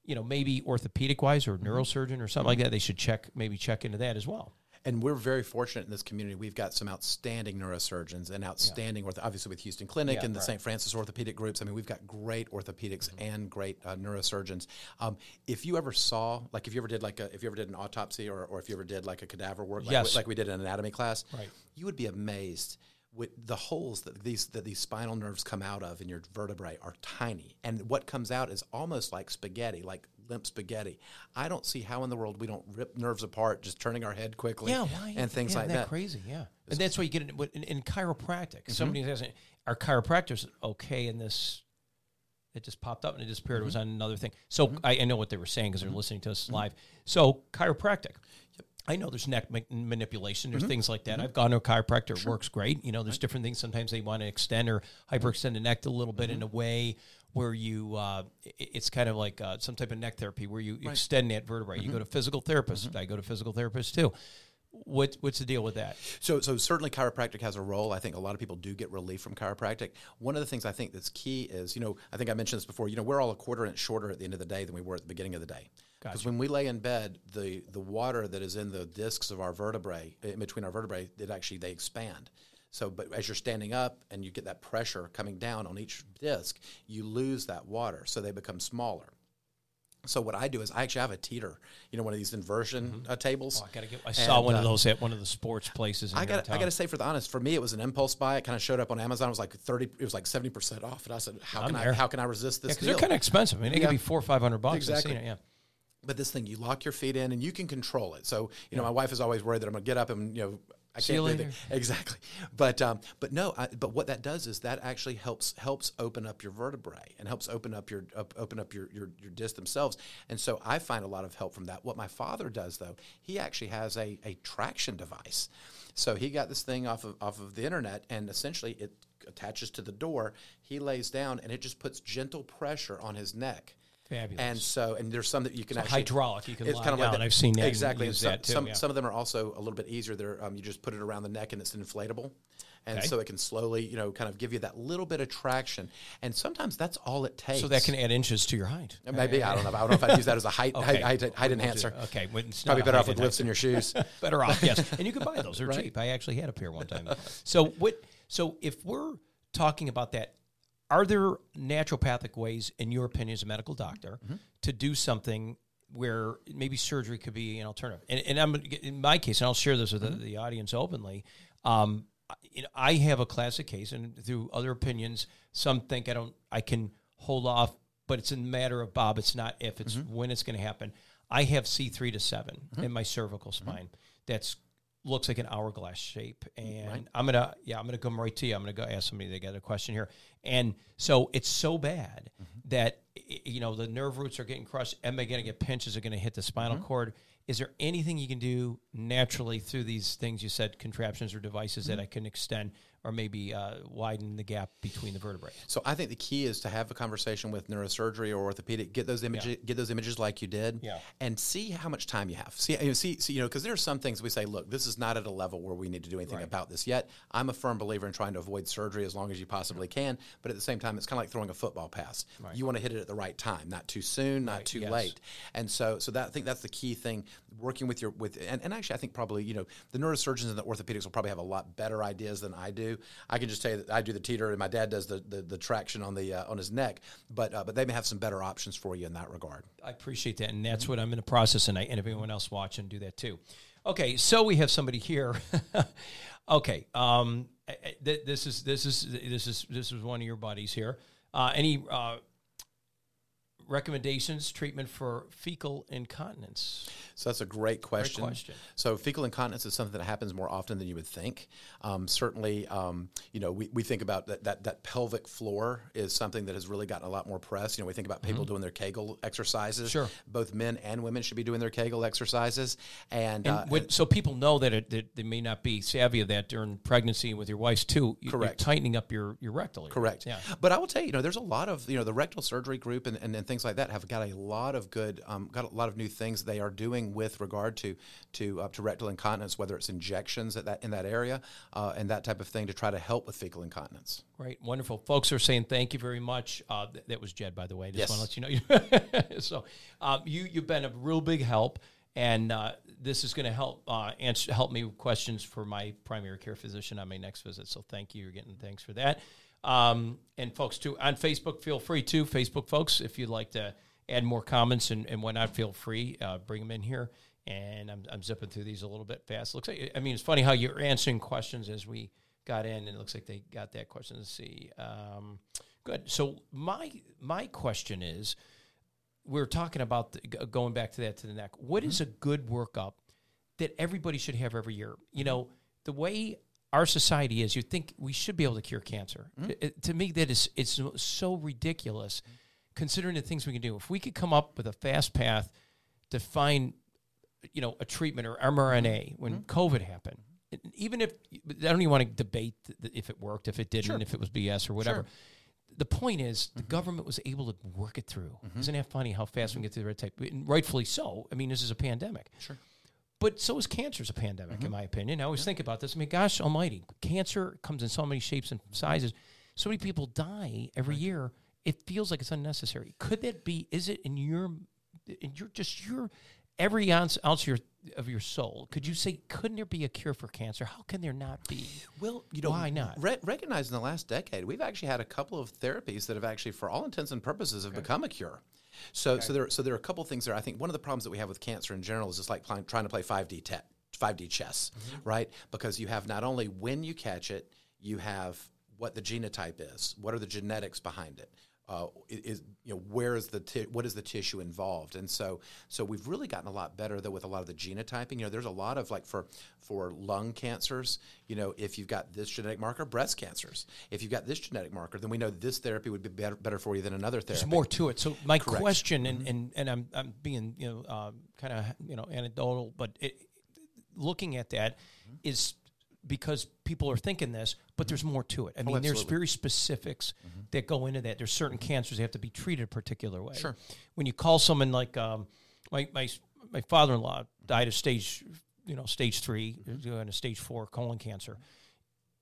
you know, maybe orthopedic-wise or neurosurgeon or something like that, they should check, maybe check into that as well. And we're very fortunate in this community. We've got some outstanding neurosurgeons and outstanding, yeah. orth- obviously with Houston Clinic yeah, and the right. Saint Francis Orthopedic Groups. I mean, we've got great orthopedics mm-hmm. and great uh, neurosurgeons. Um, if you ever saw, like if you ever did like a, if you ever did an autopsy or, or if you ever did like a cadaver work, like, yes. we, like we did in anatomy class, right. you would be amazed with the holes that these that these spinal nerves come out of in your vertebrae are tiny. And what comes out is almost like spaghetti, like limp spaghetti. I don't see how in the world we don't rip nerves apart just turning our head quickly yeah, why, and things yeah, like that. Crazy, yeah. It's and that's why you get in, in, in chiropractic. Mm-hmm. Somebody says, are chiropractors okay in this? It just popped up and it disappeared. Mm-hmm. It was on another thing. So mm-hmm. I, I know what they were saying because they're mm-hmm. listening to us mm-hmm. live. So chiropractic. Yep. I know there's neck ma- manipulation. There's mm-hmm. things like that. Mm-hmm. I've gone to a chiropractor. It sure. works great. You know, there's right. different things. Sometimes they want to extend or hyperextend the neck a little bit mm-hmm. in a way where you, uh, it's kind of like uh, some type of neck therapy where you right. extend that vertebrae. Mm-hmm. You go to physical therapists. Mm-hmm. I go to physical therapists too. What what's the deal with that? So so certainly chiropractic has a role. I think a lot of people do get relief from chiropractic. One of the things I think that's key is, you know, I think I mentioned this before, you know, we're all a quarter inch shorter at the end of the day than we were at the beginning of the day. Because gotcha. When we lay in bed, the the water that is in the discs of our vertebrae, in between our vertebrae, it actually, they expand. So but as you're standing up and you get that pressure coming down on each disc, you lose that water. So they become smaller. So what I do is I actually have a teeter, you know, one of these inversion mm-hmm. uh, tables. Oh, I gotta get, I and, saw one uh, of those at one of the sports places. In I got, I got to say, for the honest, for me it was an impulse buy. It kind of showed up on Amazon. It was like thirty, it was like seventy percent off, and I said, how I'm can there. I, how can I resist this? Because yeah, they're kind of expensive. I mean, it yeah. can be four or five hundred bucks. Exactly. I've seen it, yeah. But this thing, you lock your feet in, and you can control it. So you yeah. know, my wife is always worried that I'm gonna get up and you know. I can't See you later. Breathe it. Exactly. But um, but no, I, but what that does is that actually helps helps open up your vertebrae and helps open up your up, open up your, your your discs themselves. And so I find a lot of help from that. What my father does though, he actually has a, a traction device. So he got this thing off of off of the internet, and essentially it attaches to the door. He lays down and it just puts gentle pressure on his neck. Fabulous. And so, and there's some that you can so actually hydraulic. You can it's kind of like that. I've seen that exactly. Some, that too, some, yeah. some of them are also a little bit easier. They're um, you just put it around the neck and it's inflatable, and okay. so it can slowly, you know, kind of give you that little bit of traction. And sometimes that's all it takes. So that can add inches to your height. Maybe I don't know. I don't know if I'd use that as a height okay. height, height, height enhancer. Okay, well, probably better off with lifts in your shoes. Better off, yes. And you can buy those. They're right? cheap. I actually had a pair one time. So what? So if we're talking about that. Are there naturopathic ways, in your opinion, as a medical doctor, mm-hmm. to do something where maybe surgery could be an alternative? And, and I'm in my case, and I'll share this with mm-hmm. the, the audience openly, um, you know, I have a classic case, and through other opinions, some think I don't, I can hold off, but it's a matter of, Bob, it's not if, it's mm-hmm. when it's going to happen. I have C three to seven mm-hmm. in my cervical spine. Mm-hmm. That's looks like an hourglass shape, and right. I'm gonna, yeah, I'm gonna come right to you. I'm gonna go ask somebody. They got a question here, and so it's so bad mm-hmm. that you know the nerve roots are getting crushed. Am I gonna get pinches? Are gonna hit the spinal mm-hmm. cord? Is there anything you can do naturally through these things you said, contraptions or devices mm-hmm. that I can extend? Or maybe uh, widen the gap between the vertebrae. So I think the key is to have a conversation with neurosurgery or orthopedic. Get those images. Yeah. Get those images like you did, yeah. and see how much time you have. See, see, see you know, because there are some things we say, look, this is not at a level where we need to do anything right. about this yet. I'm a firm believer in trying to avoid surgery as long as you possibly can, but at the same time, it's kind of like throwing a football pass. Right. You want to hit it at the right time, not too soon, not right. too yes. late. And so, so that I think that's the key thing. Working with your with, and, and actually, I think probably you know the neurosurgeons and the orthopedics will probably have a lot better ideas than I do. I can just tell you that I do the teeter and my dad does the, the, the traction on the uh, on his neck, but uh, but they may have some better options for you in that regard. I appreciate that, and that's mm-hmm. what I'm in the process, and I and everyone else watching do that too. Okay, so we have somebody here. Okay, um, th- this is this is this is this is one of your buddies here. Uh, any uh, recommendations, treatment for fecal incontinence? So that's a great question. Great question. So fecal incontinence is something that happens more often than you would think. Um, certainly, um, you know, we, we think about that, that that pelvic floor is something that has really gotten a lot more press. You know, we think about people mm-hmm. doing their Kegel exercises. Sure. Both men and women should be doing their Kegel exercises. And, and uh, when, so people know that, it, that they may not be savvy of that during pregnancy with your wife too. You, correct. You're tightening up your, your rectal. Correct. Yeah. But I will tell you, you know, there's a lot of, you know, the rectal surgery group and, and, and things like that have got a lot of good, um, got a lot of new things they are doing with regard to to, uh, to rectal incontinence, whether it's injections at that in that area uh, and that type of thing to try to help with fecal incontinence. Great, wonderful. Folks are saying thank you very much. Uh, th- that was Jed, by the way. I just want to let you know. So um, you you've been a real big help, and uh, this is going to help uh, answer help me with questions for my primary care physician on my next visit. So thank you. You're getting thanks for that. Um, and folks too on Facebook, feel free to Facebook folks if you'd like to add more comments and, and whatnot, feel free. Uh, bring them in here. And I'm I'm zipping through these a little bit fast. Looks like, I mean, it's funny how you're answering questions as we got in, and it looks like they got that question. Let's see. Um, good. So my my question is, we're talking about the, going back to that to the neck. What mm-hmm. is a good workup that everybody should have every year? You know, the way our society is, you think we should be able to cure cancer. Mm-hmm. It, it, to me, that is it's so ridiculous. Considering the things we can do, if we could come up with a fast path to find, you know, a treatment or mRNA when mm-hmm. COVID happened, even if, I don't even want to debate if it worked, if it didn't, sure. if it was B S or whatever. Sure. The point is the mm-hmm. government was able to work it through. Mm-hmm. Isn't that funny how fast mm-hmm. we can get through the red tape? And rightfully so. I mean, this is a pandemic. Sure. But so is cancer's a pandemic, mm-hmm. in my opinion. I always yeah. think about this. I mean, gosh almighty, cancer comes in so many shapes and sizes. So many people die every right. year. It feels like it's unnecessary. Could that be? Is it in your, in your just your every ounce ounce of your, of your soul? Could you say? Couldn't there be a cure for cancer? How can there not be? Well, you know, why not? Re- recognize in the last decade, we've actually had a couple of therapies that have actually, for all intents and purposes, have okay. become a cure. So, okay. so there, so there are a couple of things there. I think one of the problems that we have with cancer in general is just like pl- trying to play five D te- five D chess, mm-hmm. right? Because you have not only when you catch it, you have what the genotype is, what are the genetics behind it. Uh, is you know where is the ti- what is the tissue involved, and so so we've really gotten a lot better though with a lot of the genotyping. You know, there's a lot of like for for lung cancers. You know, if you've got this genetic marker, breast cancers. If you've got this genetic marker, then we know this therapy would be better, better for you than another therapy. There's more to it. So my Correct. question, and, mm-hmm. and and I'm I'm being you know uh, kind of you know anecdotal, but it, looking at that mm-hmm. is. Because people are thinking this, but mm-hmm. there's more to it. I mean, oh, there's very specifics mm-hmm. that go into that. There's certain mm-hmm. cancers that have to be treated a particular way. Sure. When you call someone like um, my my my father-in-law died of stage, you know, stage three, mm-hmm. and a stage four colon cancer.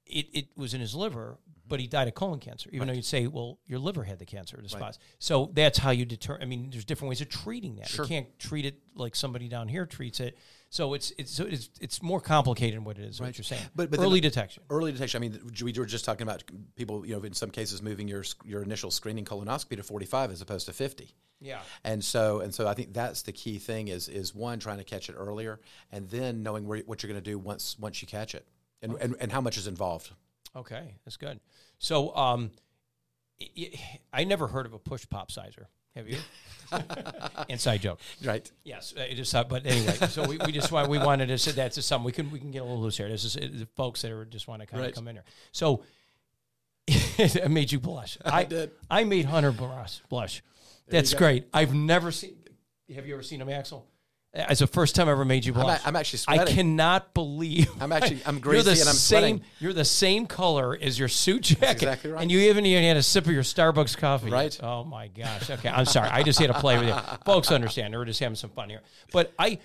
It it was in his liver, mm-hmm. but he died of colon cancer. Even right. though you'd say, well, your liver had the cancer. The spots. Right. So that's how you deter. I mean, there's different ways of treating that. Sure. You can't treat it like somebody down here treats it. So it's it's so it's it's more complicated than what it is. Right. What you're saying, but, but early then, detection, early detection. I mean, we were just talking about people. You know, in some cases, moving your your initial screening colonoscopy to forty-five as opposed to fifty. Yeah. And so and so, I think that's the key thing is is one trying to catch it earlier, and then knowing where, what you're going to do once once you catch it, and, okay. and and how much is involved. Okay, that's good. So, um, it, I never heard of a push pop sizer. Have you? Inside joke, right? Yes, it is. But anyway, so we, we just want we wanted to say that's just something we can we can get a little loose here. This is it, the folks that are just want to kind right. of come in here. So it made you blush. I, I did. I made Hunter blush. There that's great. I've never seen. Have you ever seen him, Axel? It's the first time I ever made you blush. I'm, I'm actually sweating. I cannot believe. I'm actually, I'm greasy and I'm same, sweating. You're the same color as your suit jacket. That's exactly right. And you haven't even had a sip of your Starbucks coffee. Right. Oh, my gosh. Okay, I'm sorry. I just had to play with you. Folks understand. We're just having some fun here. But I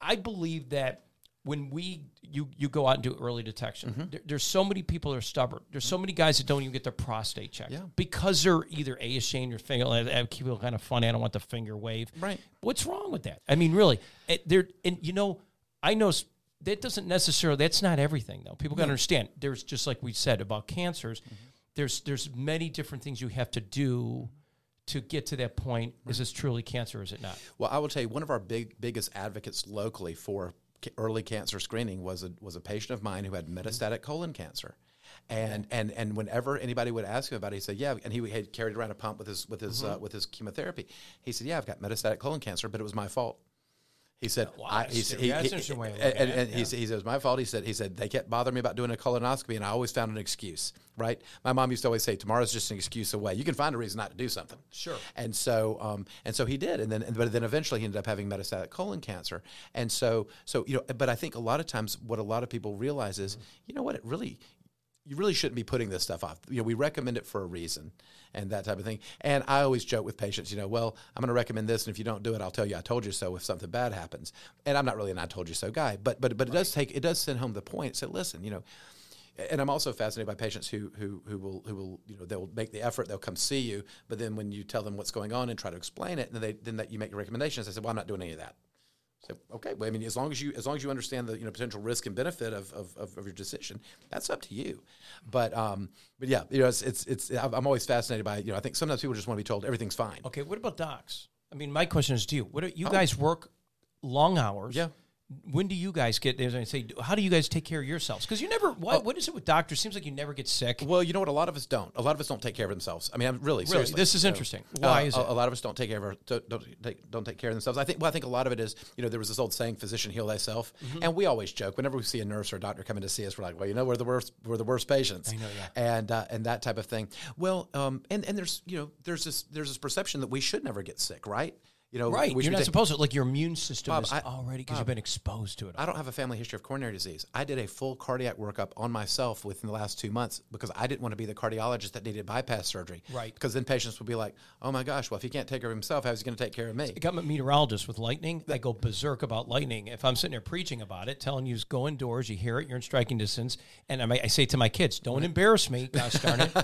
I believe that when we you you go out and do early detection, mm-hmm. there, there's so many people that are stubborn. There's so many guys that don't even get their prostate checked yeah. because they're either A, ashamed or finger. I keep it kind of funny. I don't want the finger wave. Right? What's wrong with that? I mean, really, there. And you know, I know that doesn't necessarily. That's not everything though. People got to yeah. understand. There's just like we said about cancers. Mm-hmm. There's there's many different things you have to do to get to that point. Right. Is this truly cancer? Or is it not? Well, I will tell you, one of our big biggest advocates locally for early cancer screening was a was a patient of mine who had metastatic colon cancer. And and and whenever anybody would ask him about it, he said, "Yeah," and he had carried around a pump with his with his mm-hmm. uh, with his chemotherapy. He said, "Yeah, I've got metastatic colon cancer, but it was my fault." He said, wow, I, he, he, yeah, that's he, an way and, and yeah. he, he said, it was my fault. He said, he said, they kept bothering me about doing a colonoscopy, and I always found an excuse, right? My mom used to always say, tomorrow's just an excuse away. You can find a reason not to do something. Sure. And so, um, and so he did. And then, and, but then eventually he ended up having metastatic colon cancer. And so, so, you know, but I think a lot of times what a lot of people realize is, mm-hmm. you know what, it really, you really shouldn't be putting this stuff off. You know, we recommend it for a reason and that type of thing. And I always joke with patients, you know, well, I'm going to recommend this, and if you don't do it, I'll tell you I told you so if something bad happens. And I'm not really an I told you so guy, but but but it right. does take it does send home the point. So listen, you know, and I'm also fascinated by patients who who who will who will you know they'll make the effort, they'll come see you, but then when you tell them what's going on and try to explain it, and then they then that you make your recommendations, they say, well, I'm not doing any of that. So okay, well, I mean, as long as you as long as you understand the you know potential risk and benefit of of, of your decision, that's up to you. But um, but yeah, you know, it's it's it's I'm always fascinated by you know I think sometimes people just want to be told everything's fine. Okay, what about docs? I mean, my question is to you: What are, you oh. guys work long hours? Yeah. When do you guys get there and say, how do you guys take care of yourselves? Because you never, what, oh. what is it with doctors? Seems like you never get sick. Well, you know what? A lot of us don't. A lot of us don't take care of themselves. I mean, I'm really, really, seriously. This is so, interesting. Why uh, is it? A lot of us don't take care of our, don't, don't, take, don't take care of themselves. I think, well, I think a lot of it is, you know, there was this old saying, physician heal thyself. Mm-hmm. And we always joke whenever we see a nurse or a doctor coming to see us, we're like, well, you know, we're the worst, we're the worst patients. I know, yeah. And, uh, and that type of thing. Well, um, and, and there's, you know, there's this, there's this perception that we should never get sick, right? You know, right, you're not take, supposed to. Like your immune system Bob, is I, already, because you've been exposed to it. All. I don't have a family history of coronary disease. I did a full cardiac workup on myself within the last two months because I didn't want to be the cardiologist that needed bypass surgery. Right. Because then patients would be like, oh my gosh, well, if he can't take care of himself, how's he going to take care of me? I'm a meteorologist with lightning. I go berserk about lightning. If I'm sitting there preaching about it, telling you go indoors, you hear it, you're in striking distance. And I, I say to my kids, don't embarrass me. Gosh darn it.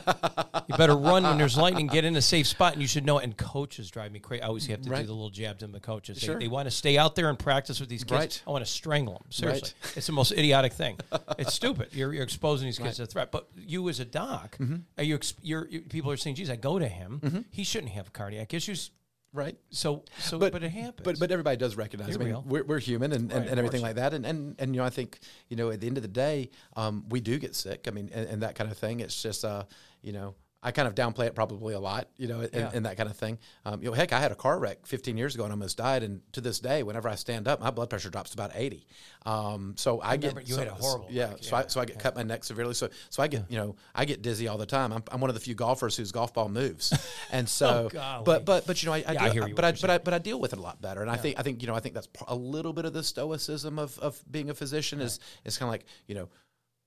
You better run when there's lightning, get in a safe spot, and you should know. And coaches drive me crazy. I always have to right. do the little jabs in the coaches. They, sure. they want to stay out there and practice with these kids. Right. I want to strangle them. Seriously. Right. It's the most idiotic thing. It's stupid. You're, you're exposing these kids right. to threat. But you as a doc, mm-hmm. are you, you're, you people are saying, geez, I go to him. Mm-hmm. He shouldn't have cardiac issues. Right. So, so but, but it happens. But but everybody does recognize. You're I mean, real. We're, we're human and, and, right, and everything like that. And, and, and, you know, I think, you know, at the end of the day, um, we do get sick. I mean, and, and that kind of thing. It's just, uh, you know, I kind of downplay it probably a lot, you know, and, yeah. and that kind of thing. Um, you know, heck, I had a car wreck fifteen years ago and almost died. And to this day, whenever I stand up, my blood pressure drops to about eighty. Um, so I, I get you so, had a horrible yeah. Wreck, yeah. So I so I get yeah. cut my neck severely. So so I get yeah. you know I get dizzy all the time. I'm I'm one of the few golfers whose golf ball moves, and so oh, but but but you know I, I, yeah, deal, I, I but I saying. but I but I deal with it a lot better. And yeah. I think I think you know I think that's a little bit of the stoicism of of being a physician right. is is kind of like you know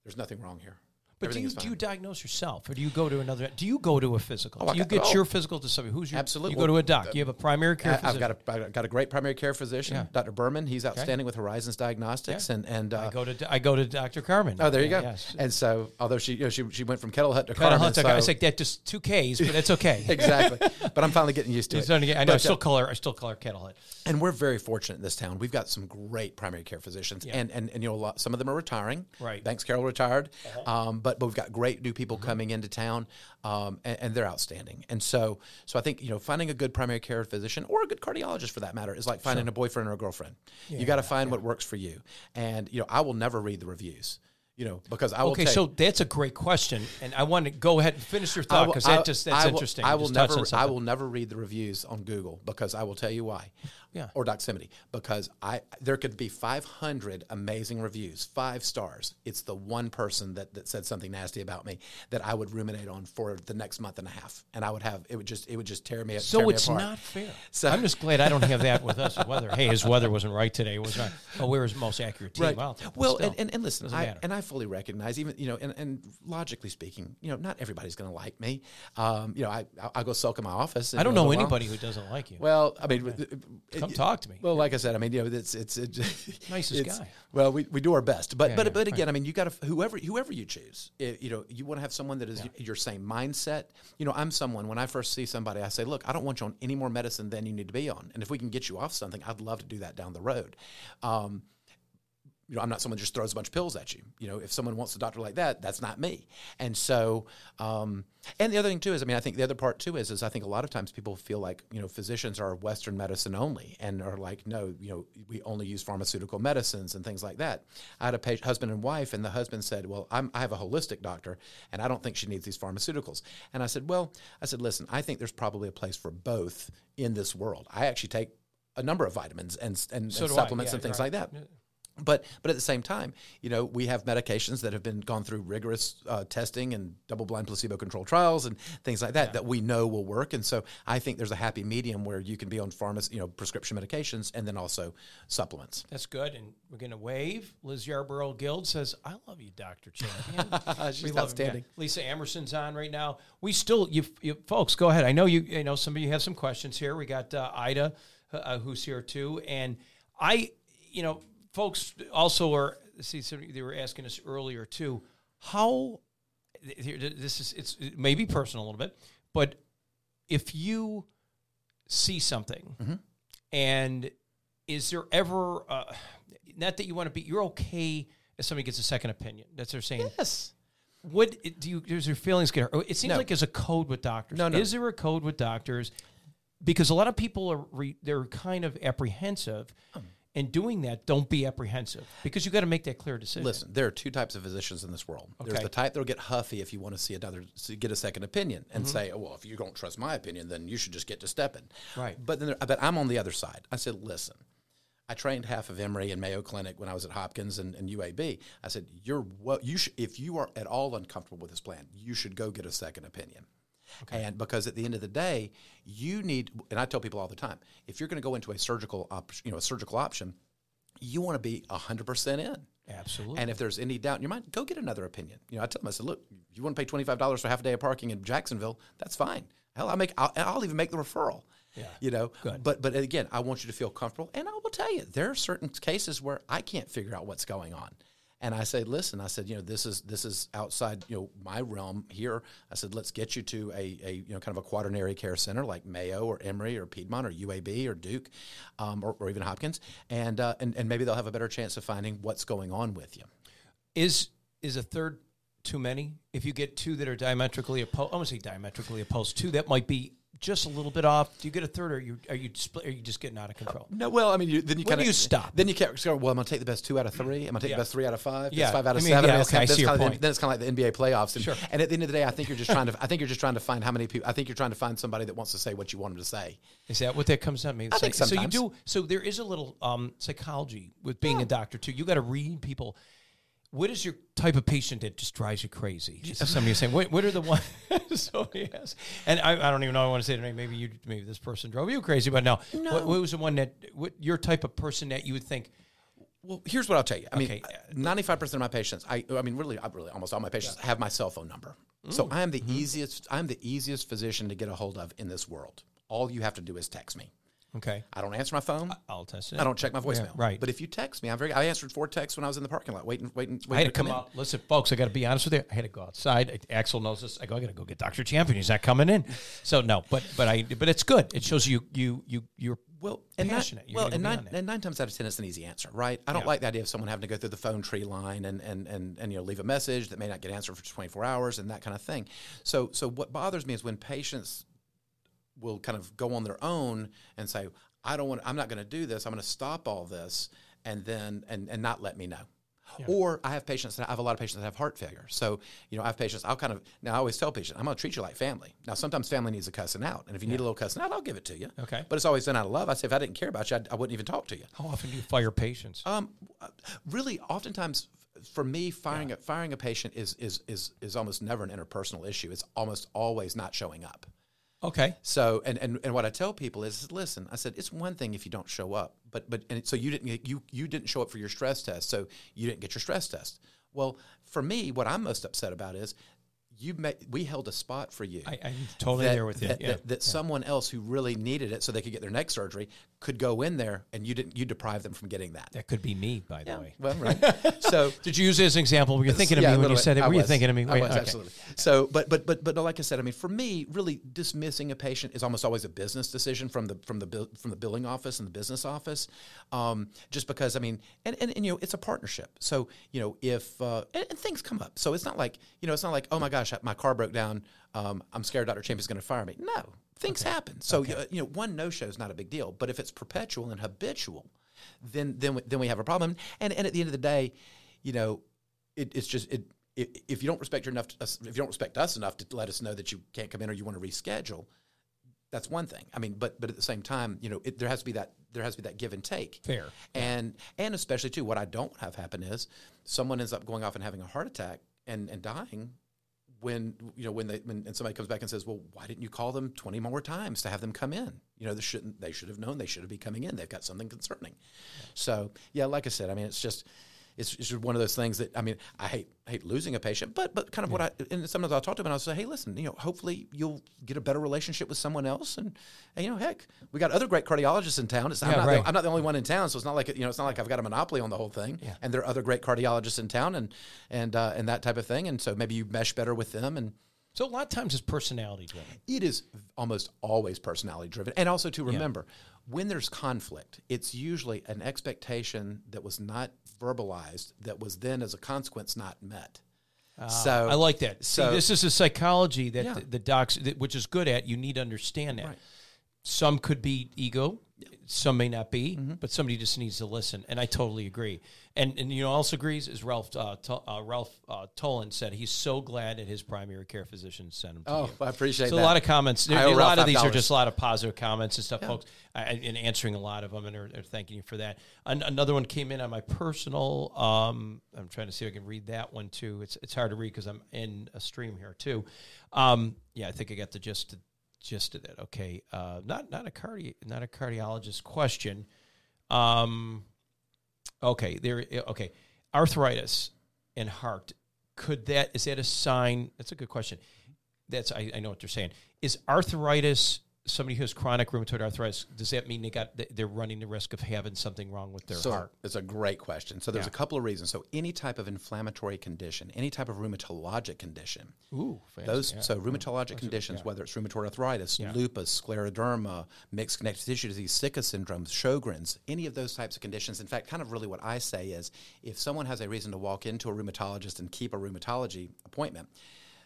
there's nothing wrong here. But do you, do you diagnose yourself, or do you go to another? Do you go to a physical? Oh, do you got, get oh, your physical to somebody? Who's your? Absolutely. You go to a doc. Uh, you have a primary care I, physician. I've got a, I've got a great primary care physician, yeah. Doctor Berman. He's outstanding okay. with Horizons Diagnostics, yeah. and and uh, I go to I go to Doctor Carmen. Oh, there you yeah, go. Yes. And so, although she you know, she she went from Kettle Hut to Kettle Carmen, Hut to so. I was like that just two K's, but that's okay. Exactly. But I'm finally getting used to it. Get, I know. But, I still uh, call her. I still call her Kettle Hut. And we're very fortunate in this town. We've got some great primary care physicians, yeah. and, and and you know a lot, some of them are retiring. Right. Banks Carroll retired. Uh-huh. Um, but But, but we've got great new people mm-hmm. coming into town, um, and, and they're outstanding. And so so I think, you know, finding a good primary care physician or a good cardiologist for that matter is like finding sure. a boyfriend or a girlfriend. Yeah, you got to find yeah. what works for you. And, you know, I will never read the reviews. You know, because I will. Okay, take, so that's a great question, and I want to go ahead and finish your thought because that just that's I will, interesting. I will just never, I will never read the reviews on Google because I will tell you why, yeah, or Doximity because I there could be five hundred amazing reviews, five stars. It's the one person that, that said something nasty about me that I would ruminate on for the next month and a half, and I would have it would just it would just tear me. So tear it's me apart. Not fair. So I'm just glad I don't have that with us. Weather. Hey, his weather wasn't right today. It was not. Oh, we're his most accurate team. Right. Well, well and, and and listen, I, and I. I fully recognize, even you know, and, and logically speaking, you know, not everybody's going to like me. Um, you know, I I go sulk in my office. And, I don't know anybody who doesn't like you. Well, I mean, okay. it, come it, talk to me. Well, yeah. like I said, I mean, you know, it's it's it, nicest it's, guy. Well, we, we do our best, but yeah, but yeah, but again, right. I mean, you got to whoever whoever you choose, it, you know, you want to have someone that is yeah. your same mindset. You know, I'm someone when I first see somebody, I say, look, I don't want you on any more medicine than you need to be on, and if we can get you off something, I'd love to do that down the road. Um, you know, I'm not someone who just throws a bunch of pills at you. You know, if someone wants a doctor like that, that's not me. And so, um, and the other thing too is, I mean, I think the other part too is, is I think a lot of times people feel like, you know, physicians are Western medicine only and are like, no, you know, we only use pharmaceutical medicines and things like that. I had a patient, husband and wife, and the husband said, well, I'm, I have a holistic doctor and I don't think she needs these pharmaceuticals. And I said, well, I said, listen, I think there's probably a place for both in this world. I actually take a number of vitamins and, and, so and supplements yeah, and things right. like that. Yeah. But but at the same time, you know, we have medications that have been gone through rigorous uh, testing and double-blind placebo-controlled trials and things like that yeah. that we know will work. And so I think there's a happy medium where you can be on pharmacy, you know, prescription medications and then also supplements. That's good. And we're going to wave. Liz Yarborough Guild says, I love you, Doctor Champion. She's outstanding. Yeah. Lisa Amerson's on right now. We still, you, you folks, go ahead. I know you, you know, some of you have some questions here. We got uh, Ida, uh, who's here too. And I, you know, folks also are, see, they were asking us earlier too, how, this is, it's it maybe personal a little bit, but if you see something mm-hmm. and is there ever, uh, not that you want to be, you're okay if somebody gets a second opinion. That's what they're saying. Yes. What do you, does your feelings get hurt? It seems no. like there's a code with doctors. No, no. Is there a code with doctors? Because a lot of people are, re, they're kind of apprehensive. Um. In doing that, don't be apprehensive because you got to make that clear decision. Listen, there are two types of physicians in this world. Okay. There's the type that will get huffy if you want to see another, get a second opinion and mm-hmm. say, oh, well, if you don't trust my opinion, then you should just get to stepping. Right. But then, there, but I'm on the other side. I said, listen, I trained half of Emory and Mayo Clinic when I was at Hopkins and, and U A B. I said, you're what you should, if you are at all uncomfortable with this plan, you should go get a second opinion. Okay. And because at the end of the day, you need, and I tell people all the time, if you're going to go into a surgical, op, you know, a surgical option, you want to be one hundred percent in. Absolutely. And if there's any doubt in your mind, go get another opinion. You know, I tell them, I said, look, you want to pay twenty-five dollars for half a day of parking in Jacksonville? That's fine. Hell, I make, I'll, I'll even make the referral. Yeah. You know, good. but but again, I want you to feel comfortable. And I will tell you, there are certain cases where I can't figure out what's going on. And I say, listen, I said, you know, this is this is outside, you know, my realm here. I said, let's get you to a, a you know, kind of a quaternary care center like Mayo or Emory or Piedmont or U A B or Duke um, or, or even Hopkins. And, uh, and and maybe they'll have a better chance of finding what's going on with you. Is is a third too many? If you get two that are diametrically opposed, I want to say diametrically opposed, two that might be just a little bit off. Do you get a third, or are you are you split, are you just getting out of control? No, well, I mean, you, then you kind of you stop. Then you can't. Well, I'm gonna take the best two out of three. I'm gonna take yeah. the best three out of five. Yeah, five out of I mean, seven. Yeah, okay, I see your point. Then it's kind of like the N B A playoffs. And, sure. and at the end of the day, I think you're just trying to. I think you're just trying to find how many people. I think you're trying to find somebody that wants to say what you want them to say. Is that what that comes down to? Maybe I think sometimes. So you do. So there is a little um, psychology with being yeah. a doctor too. You got to read people. What is your type of patient that just drives you crazy? Somebody saying, what, what are the ones? So yes. And I, I don't even know I want to say the name. Maybe you, maybe this person drove you crazy, but no. no. What, what was the one that, what, your type of person that you would think, well, here's what I'll tell you. I okay. mean, ninety-five percent of my patients, I I mean, really, I really almost all my patients yeah. have my cell phone number. Mm. So I am the mm-hmm. easiest, I'm the easiest physician to get a hold of in this world. All you have to do is text me. Okay. I don't answer my phone. I'll test it. I don't check my voicemail. Yeah, right. But if you text me, I'm very. I answered four texts when I was in the parking lot, waiting, waiting, waiting I had to, to come in. Out. Listen, folks, I got to be honest with you. I had to go outside. I, Axel knows this. I go. I got to go get Doctor Champion. He's not coming in. So no, but but I but it's good. It shows you you you you're. Well, and nine, well, and nine, and nine times out of ten, it's an easy answer, right? I don't yeah. like the idea of someone having to go through the phone tree line and, and, and, and you know leave a message that may not get answered for twenty-four hours and that kind of thing. So so what bothers me is when patients will kind of go on their own and say, I don't want, I'm not going to do this. I'm going to stop all this and then, and, and not let me know. Yeah. Or I have patients that I have a lot of patients that have heart failure. So, you know, I have patients, I'll kind of, now I always tell patients, I'm going to treat you like family. Now, sometimes family needs a cussing out. And if you yeah. need a little cussing out, I'll give it to you. Okay. But it's always done out of love. I say, if I didn't care about you, I, I wouldn't even talk to you. How often do you fire patients? Um, really, oftentimes, for me, firing yeah. a, firing a patient is, is, is, is almost never an interpersonal issue. It's almost always not showing up. Okay. So, and, and, and what I tell people is, listen, I said, it's one thing if you don't show up, but, but, and so you didn't, you, you didn't show up for your stress test. So you didn't get your stress test. Well, for me, what I'm most upset about is you may, we held a spot for you. I, I'm totally that, there with you. That, yeah. that, that yeah. someone else who really needed it so they could get their neck surgery could go in there, and you didn't. You deprive them from getting that. That could be me, by the yeah. way. Well, right. So, did you use this example? Were you thinking of yeah, me when you bit. said it? I were was. you thinking of me? I Wait, was, okay. absolutely. So, but but but but like I said, I mean, for me, really dismissing a patient is almost always a business decision from the from the from the billing office and the business office, um, just because I mean, and, and and you know, it's a partnership. So you know, if uh, and, and things come up, so it's not like you know, it's not like oh my gosh, my car broke down. Um, I'm scared Doctor Champions is going to fire me. No. Things okay. happen. So, okay. uh, you know, one no-show is not a big deal. But if it's perpetual and habitual, then then we, then we have a problem. And and at the end of the day, you know, it, it's just it, it, if you don't respect your enough, to us, if you don't respect us enough to let us know that you can't come in or you want to reschedule, that's one thing. I mean, but but at the same time, you know, it, there has to be that there has to be that give and take. Fair. And and especially too, what I don't have happen is someone ends up going off and having a heart attack and, and dying. When you know when they when and somebody comes back and says, well, why didn't you call them twenty more times to have them come in? You know, they shouldn't. They should have known. They should have been coming in. They've got something concerning. So yeah, like I said, I mean, it's just it's, it's just one of those things that I mean, I hate hate losing a patient, but but kind of yeah. what I and sometimes I'll talk to them and I'll say, hey, listen, you know, hopefully you'll get a better relationship with someone else, and, and you know, heck, we got other great cardiologists in town. It's, yeah, I'm, not right. the, I'm not the only one in town, so it's not like you know, it's not like I've got a monopoly on the whole thing. Yeah. And there are other great cardiologists in town, and and uh, and that type of thing, and so maybe you mesh better with them, and so a lot of times it's personality driven. It is almost always personality driven, and also to remember. Yeah. When there's conflict, it's usually an expectation that was not verbalized that was then, as a consequence, not met. Uh, so I like that. So See, this is a psychology that yeah. the, the docs, that, which is good at, you need to understand that. Right. Some could be ego. Some may not be, mm-hmm. but somebody just needs to listen. And I totally agree. And, and you know, also agrees is Ralph uh, to, uh, Ralph uh, Tolan said he's so glad that his primary care physician sent him to Oh, you. I appreciate so that. So a lot of comments. There, a lot of these dollars. are just a lot of positive comments and stuff, yeah. folks, I, and answering a lot of them and are, are thanking you for that. An- another one came in on my personal. Um, I'm trying to see if I can read that one, too. It's, it's hard to read because I'm in a stream here, too. Um, yeah, I think I got the gist of Gist of that, okay. Uh, not not a cardi not a cardiologist question. Um, okay, there. Okay, arthritis and heart. Could that is that a sign? That's a good question. That's I, I know what they're saying. Is arthritis somebody who has chronic rheumatoid arthritis? Does that mean they got they're running the risk of having something wrong with their so heart? It's a great question. So there's yeah. a couple of reasons. So any type of inflammatory condition, any type of rheumatologic condition. Ooh, fancy. Those yeah. so rheumatologic yeah. conditions, yeah. whether it's rheumatoid arthritis, yeah. lupus, scleroderma, mixed connective tissue disease, Sicca syndrome, Sjogren's, any of those types of conditions. In fact, kind of really what I say is, if someone has a reason to walk into a rheumatologist and keep a rheumatology appointment,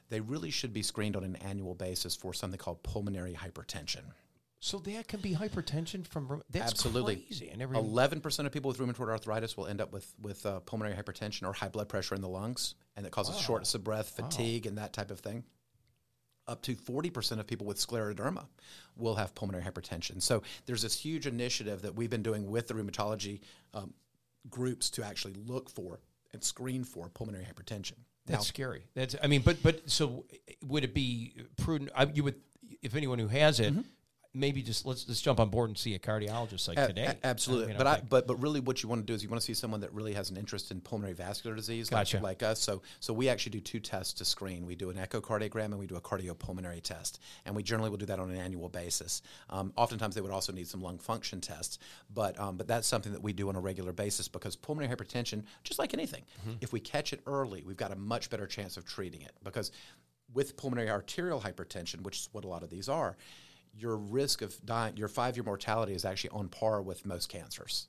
they really should be screened on an annual basis for something called pulmonary hypertension. So that can be hypertension from rheum- that's Absolutely. crazy. I never eleven percent of people with rheumatoid arthritis will end up with, with uh, pulmonary hypertension or high blood pressure in the lungs, and it causes wow. shortness of breath, fatigue, wow. and that type of thing. Up to forty percent of people with scleroderma will have pulmonary hypertension. So there's this huge initiative that we've been doing with the rheumatology um, groups to actually look for and screen for pulmonary hypertension. That's no. scary. That's I mean, but but so would it be prudent? I, you would, if anyone who has it, mm-hmm. maybe just let's let's jump on board and see a cardiologist like a- today. A- absolutely, I mean, but I, like, but but really, what you want to do is you want to see someone that really has an interest in pulmonary vascular disease, gotcha. like, like us. So so we actually do two tests to screen. We do an echocardiogram and we do a cardiopulmonary test, and we generally will do that on an annual basis. Um, oftentimes, they would also need some lung function tests, but um, but that's something that we do on a regular basis because pulmonary hypertension, just like anything, mm-hmm. if we catch it early, we've got a much better chance of treating it because with pulmonary arterial hypertension, which is what a lot of these are. Your risk of dying, your five-year mortality is actually on par with most cancers.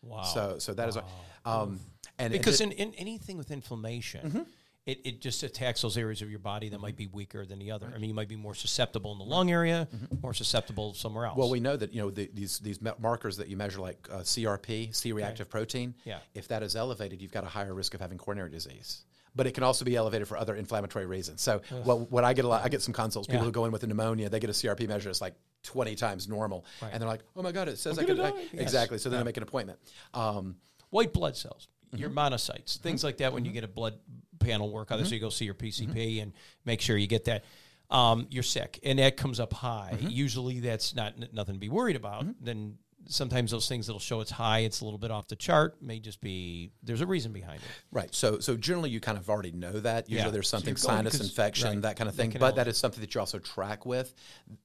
Wow! So, so that wow. is, um, and because and it, in, in anything with inflammation, mm-hmm. it, it just attacks those areas of your body that might be weaker than the other. Right. I mean, you might be more susceptible in the lung area, mm-hmm. more susceptible somewhere else. Well, we know that you know the, these these markers that you measure, like uh, C R P, C-reactive okay. protein. Yeah. If that is elevated, you've got a higher risk of having coronary disease. But it can also be elevated for other inflammatory reasons. So well, what I get a lot, I get some consults, people yeah. who go in with a pneumonia, they get a C R P measure, it's like twenty times normal. Right. And they're like, oh my God, it says I'm I could. Yes. Exactly. So then yeah. I make an appointment. Um, White blood cells, mm-hmm. your monocytes, mm-hmm. things like that when mm-hmm. you get a blood panel work on mm-hmm. so you go see your P C P mm-hmm. and make sure you get that. Um, you're sick. And that comes up high. Mm-hmm. Usually that's not n- nothing to be worried about. Mm-hmm. Then sometimes those things that'll show it's high, it's a little bit off the chart, may just be, there's a reason behind it. Right. So so generally you kind of already know that. Usually yeah. there's something, so sinus infection, right. that kind of thing. But all... that is something that you also track with.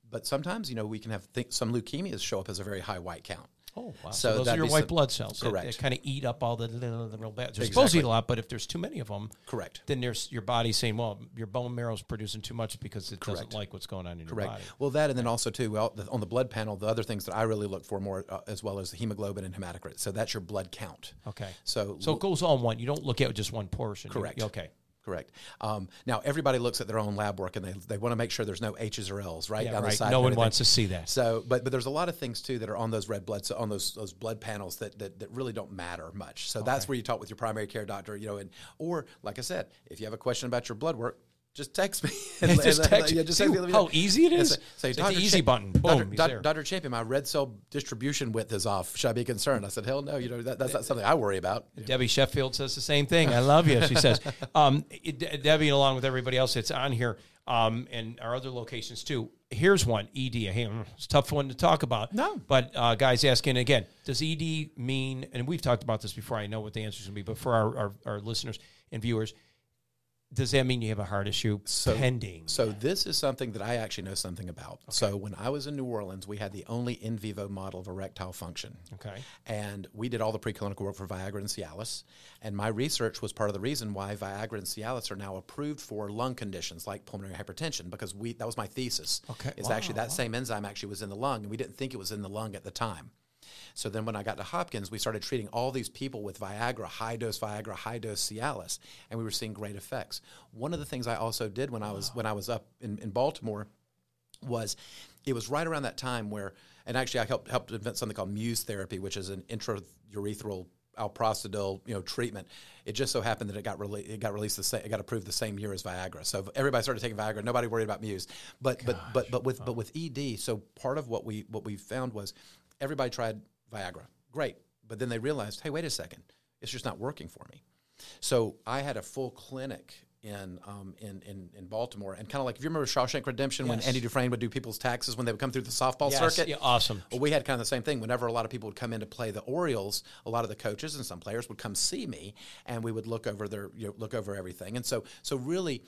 But sometimes, you know, we can have th- some leukemias show up as a very high white count. Oh, wow. So, so those are your white some, blood cells. Correct. They, they kind of eat up all the, the, the real bad. They're exactly. supposed to eat a lot, but if there's too many of them, correct. then there's your body saying, well, your bone marrow's producing too much because it correct. doesn't like what's going on in correct. your body. Well, that and then also, too, well, the, on the blood panel, the other things that I really look for more uh, as well as the hemoglobin and hematocrit. So that's your blood count. Okay. So so it goes all in one. You don't look at just one portion. Correct. You, okay. Correct. Um, now, everybody looks at their own lab work, and they they want to make sure there's no H's or L's, right? Yeah, down right. the side. No one wants to see that. So, but but there's a lot of things too that are on those red blood so on those those blood panels that that, that really don't matter much. So okay. that's where you talk with your primary care doctor, you know, and or like I said, if you have a question about your blood work, just text me. And, just and, text. And, yeah, just text me. How easy it is. So, so Doctor the easy Champ- button. Boom. Doctor, Doctor Champion, my red cell distribution width is off. Should I be concerned? I said, hell no. You know that, that's not something I worry about. Debbie Sheffield says the same thing. I love you. She says, um, it, Debbie, along with everybody else that's on here, um, and our other locations too. Here's one, E D. It's a tough one to talk about. No. But uh, guys asking again, does E D mean? And we've talked about this before. I know what the answer is going to be, but for our, our, our listeners and viewers. Does that mean you have a heart issue so, pending? So this is something that I actually know something about. Okay. So when I was in New Orleans, we had the only in vivo model of erectile function. Okay. And we did all the preclinical work for Viagra and Cialis. And my research was part of the reason why Viagra and Cialis are now approved for lung conditions like pulmonary hypertension, because we that was my thesis. Okay. Is wow. actually that same enzyme actually was in the lung, and we didn't think it was in the lung at the time. So then when I got to Hopkins, we started treating all these people with Viagra, high-dose Viagra, high-dose Cialis, and we were seeing great effects. One of the things I also did when I was wow. when I was up in, in Baltimore was it was right around that time where – and actually I helped, helped invent something called Muse therapy, which is an intraurethral alprostadil, you know, treatment. It just so happened that it got rele- it got released the same, it got approved the same year as Viagra. So everybody started taking Viagra. Nobody worried about Muse. But Gosh. but but but with oh. but with E D, so part of what we what we found was everybody tried – Viagra, great. But then they realized, hey, wait a second, it's just not working for me. So I had a full clinic in um, in, in in Baltimore, and kind of like, if you remember Shawshank Redemption, yes. when Andy Dufresne would do people's taxes when they would come through the softball yes. circuit? Yeah, awesome. Well, we had kind of the same thing. Whenever a lot of people would come in to play the Orioles, a lot of the coaches and some players would come see me, and we would look over their you know, look over everything. And so so really,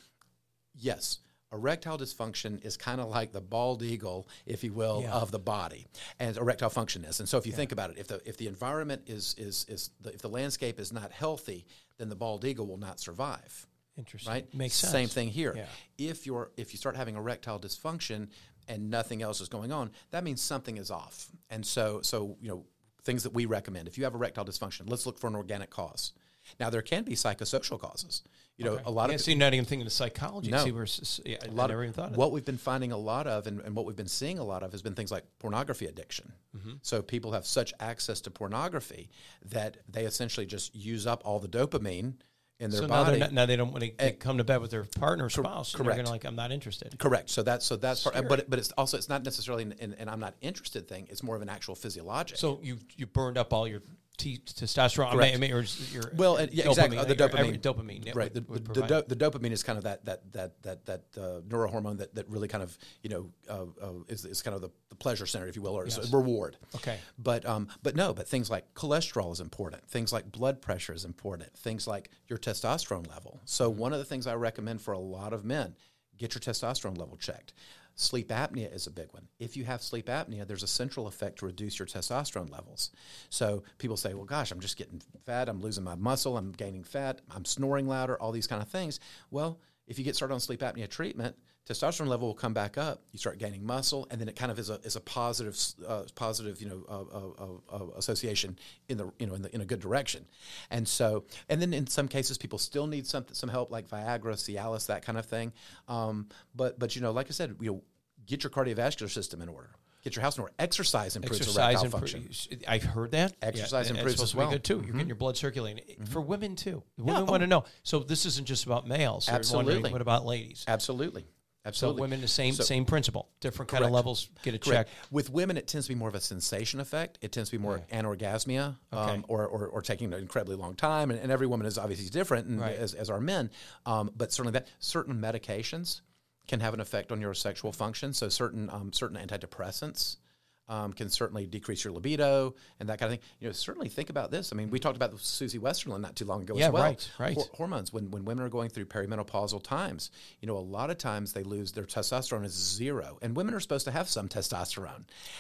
yes. Erectile dysfunction is kind of like the bald eagle, if you will, yeah. of the body, and erectile function is. And so, if you yeah. think about it, if the if the environment is is is the, if the landscape is not healthy, then the bald eagle will not survive. Interesting, right? Makes sense. Same thing here. Yeah. If you're if you start having erectile dysfunction and nothing else is going on, that means something is off. And so, so you know, things that we recommend: if you have erectile dysfunction, let's look for an organic cause. Now, there can be psychosocial causes. You know, okay. a lot yeah, of so you're not even thinking of psychology. No, see, we're, yeah, a lot I never of, even thought of what that. We've been finding a lot of, and, and what we've been seeing a lot of, has been things like pornography addiction. Mm-hmm. So people have such access to pornography that they essentially just use up all the dopamine in their so body. Now, not, now they don't want to come to bed with their partner or spouse. Correct. They're going to like, I'm not interested. Correct. So that's so that's part, but but it's also it's not necessarily an, an, an I'm not interested thing. It's more of an actual physiologic. So you you burned up all your. T- testosterone, I mean, or your well, uh, yeah, dopamine, exactly. Like the dopamine, every, dopamine, yeah, right? Would, the, would the, do, the dopamine is kind of that that that that that uh, neurohormone that, that really kind of you know uh, uh, is is kind of the, the pleasure center, if you will, or yes. is a reward. Okay, but um, but no, but things like cholesterol is important. Things like blood pressure is important. Things like your testosterone level. So one of the things I recommend for a lot of men: get your testosterone level checked. Sleep apnea is a big one. If you have sleep apnea, there's a central effect to reduce your testosterone levels. So people say, well, gosh, I'm just getting fat. I'm losing my muscle. I'm gaining fat. I'm snoring louder, all these kind of things. Well, if you get started on sleep apnea treatment, testosterone level will come back up. You start gaining muscle, and then it kind of is a is a positive, uh, positive, you know, uh, uh, uh, association in the you know in the in a good direction, and so and then in some cases people still need some some help like Viagra, Cialis, that kind of thing. Um, but but you know, like I said, you know, get your cardiovascular system in order. Get your house in order. Exercise improves Exercise erectile impro- function. I've heard that. Exercise yeah, improves as well. Good too. You're mm-hmm. getting your blood circulating. Mm-hmm. For women too. Women yeah, want to oh. know. So this isn't just about males. Absolutely. What about ladies? Absolutely. Absolutely. So women, the same so, same principle, different correct. kind of levels, get it correct. checked. With women, it tends to be more of a sensation effect. It tends to be more yeah. anorgasmia okay. um, or, or or taking an incredibly long time. And, and every woman is obviously different, and right. as, as are men. Um, but certainly that certain medications can have an effect on your sexual function. So certain um, certain antidepressants um, can certainly decrease your libido and that kind of thing. You know, certainly think about this. I mean, we talked about Susie Westerland not too long ago yeah, as well. Yeah, right, right. H- hormones, when, when women are going through perimenopausal times, you know, a lot of times they lose, their testosterone is zero. And women are supposed to have some testosterone.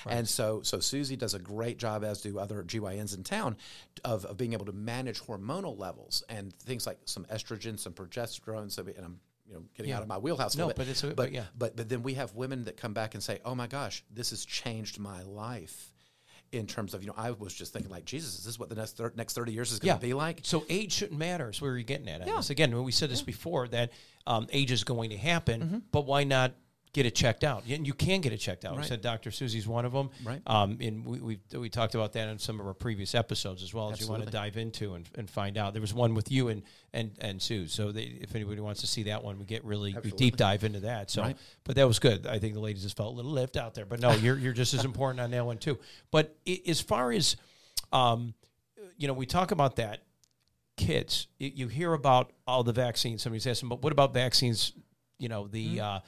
Right. And so so Susie does a great job, as do other G Y Ns in town, of, of being able to manage hormonal levels and things like some estrogen, some progesterone, so, and I'm you know, getting yeah. out of my wheelhouse. No, a bit. but it's a, but, but yeah, but but then we have women that come back and say, "Oh my gosh, this has changed my life." In terms of, you know, I was just thinking like, Jesus, is this what the next thir- next thirty years is going to yeah. be like? So age shouldn't matter. Is where you're getting at. Yeah. This. Again, when we said this yeah. before, that um, age is going to happen, mm-hmm. but why not get it checked out? And you can get it checked out. Right. We said Doctor Susie's one of them. Right. Um, and we, we we talked about that in some of our previous episodes as well, as Absolutely. You want to dive into and, and find out. There was one with you and and, and Sue. So they, if anybody wants to see that one, we get really we deep dive into that. So, right. But that was good. I think the ladies just felt a little left out there. But no, you're you're just as important on that one too. But it, as far as, um, you know, we talk about that. Kids, it, you hear about all the vaccines. Somebody's asking, but what about vaccines? You know, the... Mm. Uh,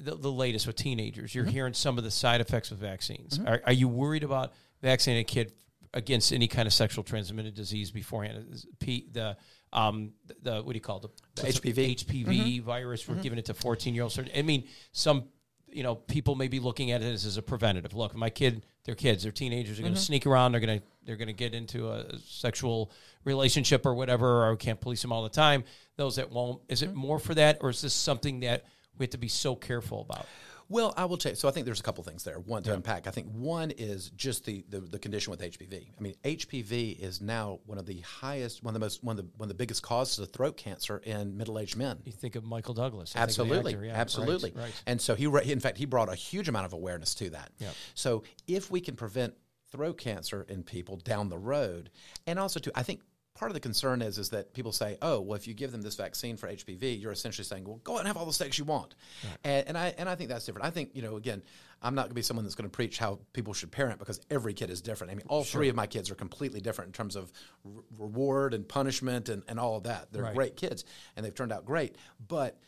The, the latest with teenagers, you're mm-hmm. hearing some of the side effects of vaccines. Mm-hmm. Are, are you worried about vaccinating a kid against any kind of sexual transmitted disease beforehand? P, the um the what do you call it? The, the H P V H P V mm-hmm. virus. We're mm-hmm. giving it to fourteen year olds. I mean, some you know people may be looking at it as, as a preventative. Look, my kid, they're kids, they're teenagers. They're going to mm-hmm. sneak around. They're going to they're going to get into a sexual relationship or whatever. Or we can't police them all the time. Those that won't. Is it mm-hmm. more for that, or is this something that we have to be so careful about? Well, I will tell you. So I think there's a couple things there. One to yeah. unpack. I think one is just the, the the condition with H P V. I mean, H P V is now one of the highest, one of the most, one of the one of the biggest causes of throat cancer in middle-aged men. You think of Michael Douglas. I absolutely, think of the actor, yeah, absolutely. Right, right. And so he, re- in fact, he brought a huge amount of awareness to that. Yeah. So if we can prevent throat cancer in people down the road, and also too, I think. Part of the concern is is that people say, oh, well, if you give them this vaccine for H P V, you're essentially saying, well, go out and have all the sex you want. Right. And, and I and I think that's different. I think, you know, again, I'm not going to be someone that's going to preach how people should parent because every kid is different. I mean, all sure. three of my kids are completely different in terms of re- reward and punishment and, and all of that. They're right. great kids, and they've turned out great. But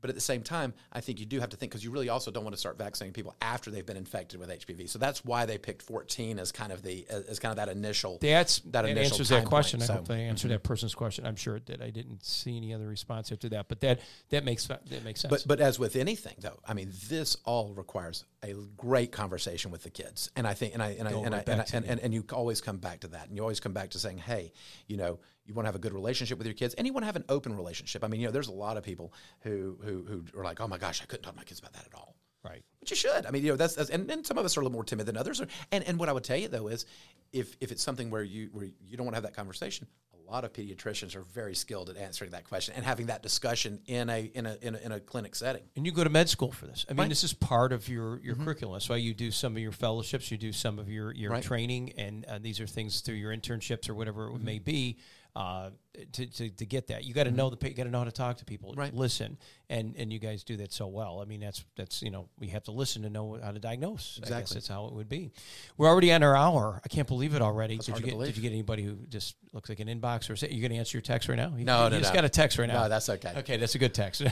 But at the same time, I think you do have to think because you really also don't want to start vaccinating people after they've been infected with H P V. So that's why they picked fourteen as kind of the as kind of that initial. That's that, that initial answers that question. Point, I so. hope I answered mm-hmm. that person's question. I'm sure it did. I didn't see any other response after that. But that that makes that makes sense. But but as with anything though, I mean, this all requires a great conversation with the kids. And I think and I and I and I, and, I and, and and you always come back to that, and you always come back to saying, hey, you know. You want to have a good relationship with your kids, and you want to have an open relationship. I mean, you know, there's a lot of people who who who are like, "Oh my gosh, I couldn't talk to my kids about that at all." Right. But you should. I mean, you know, that's, that's and, and some of us are a little more timid than others. Are, and and what I would tell you though is, if if it's something where you where you don't want to have that conversation, a lot of pediatricians are very skilled at answering that question and having that discussion in a in a in a, in a clinic setting. And you go to med school for this. I mean, right. this is part of your, your mm-hmm. curriculum. That's why you do some of your fellowships, you do some of your your right. training, and uh, these are things through your internships or whatever it mm-hmm. may be. Uh, to, to to get that, you got to mm-hmm. know the you got to know how to talk to people, right. listen, and and you guys do that so well. I mean, that's that's you know we have to listen to know how to diagnose. Exactly, I guess that's how it would be. We're already on our hour. I can't believe it already. That's did hard you get to believe. Did you get anybody who just looks like an inbox or say you're going to answer your text right now? You, no, you, no, you just no. got a text right now. No, that's okay. Okay, that's a good text.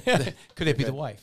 Could it be the wife?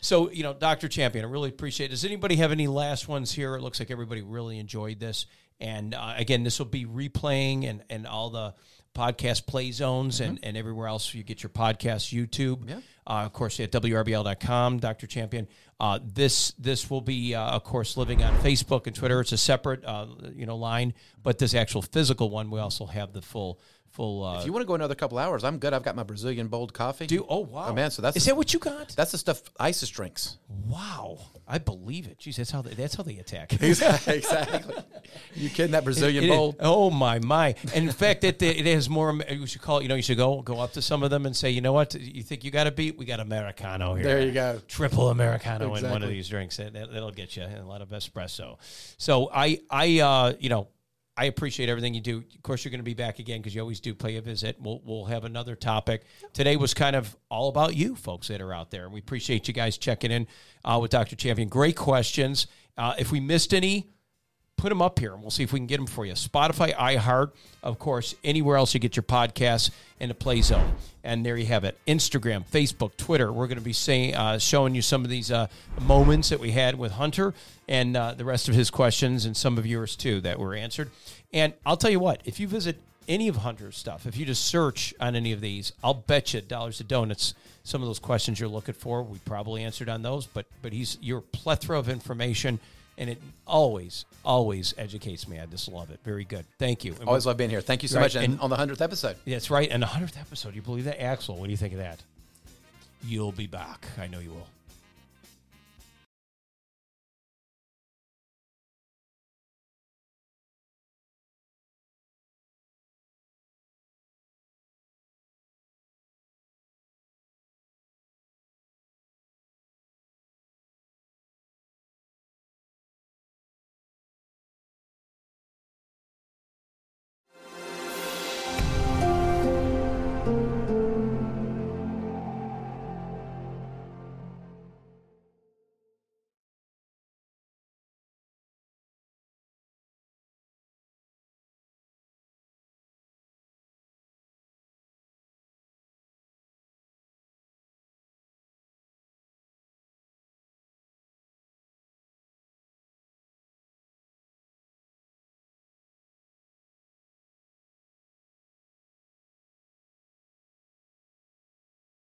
So you know, Doctor Champion, I really appreciate it. Does anybody have any last ones here? It looks like everybody really enjoyed this. And, uh, again, this will be replaying and, and all the podcast play zones mm-hmm. and, and everywhere else you get your podcasts, YouTube. Yeah. Uh, of course, at W R B L dot com, Doctor Champion. Uh, this this will be, uh, of course, living on Facebook and Twitter. It's a separate uh, you know line, but this actual physical one, we also have the full full. Uh, if you want to go another couple hours, I'm good. I've got my Brazilian bold coffee. Do oh wow, oh, man! So that's is the, that what you got? That's the stuff ISIS drinks. Wow, I believe it. Jeez, that's how they, that's how they attack. Exactly. exactly. You kidding? That Brazilian it, it bold? Is, oh my my! And in fact, it it has more. You should call it. You know, you should go go up to some of them and say, you know what? You think you got to beat? We got Americano here. There you go. Triple Americano exactly. in one of these drinks. That, that'll get you a lot of espresso. So I, I, uh, you know, I appreciate everything you do. Of course, you're going to be back again because you always do pay a visit. We'll, we'll have another topic. Today was kind of all about you folks that are out there. And we appreciate you guys checking in uh, with Doctor Champion. Great questions. Uh, if we missed any, put them up here, and we'll see if we can get them for you. Spotify, iHeart, of course, anywhere else you get your podcasts, and the Play Zone. And there you have it. Instagram, Facebook, Twitter. We're going to be say, uh, showing you some of these uh, moments that we had with Hunter and uh, the rest of his questions and some of yours, too, that were answered. And I'll tell you what, if you visit any of Hunter's stuff, if you just search on any of these, I'll bet you dollars to donuts some of those questions you're looking for, we probably answered on those. But but he's your plethora of information, and it always, always educates me. I just love it. Very good. Thank you. And always love being here. Thank you so right, much. And, and on the hundredth episode. That's right. And the hundredth episode. You believe that? Axel, what do you think of that? You'll be back. I know you will.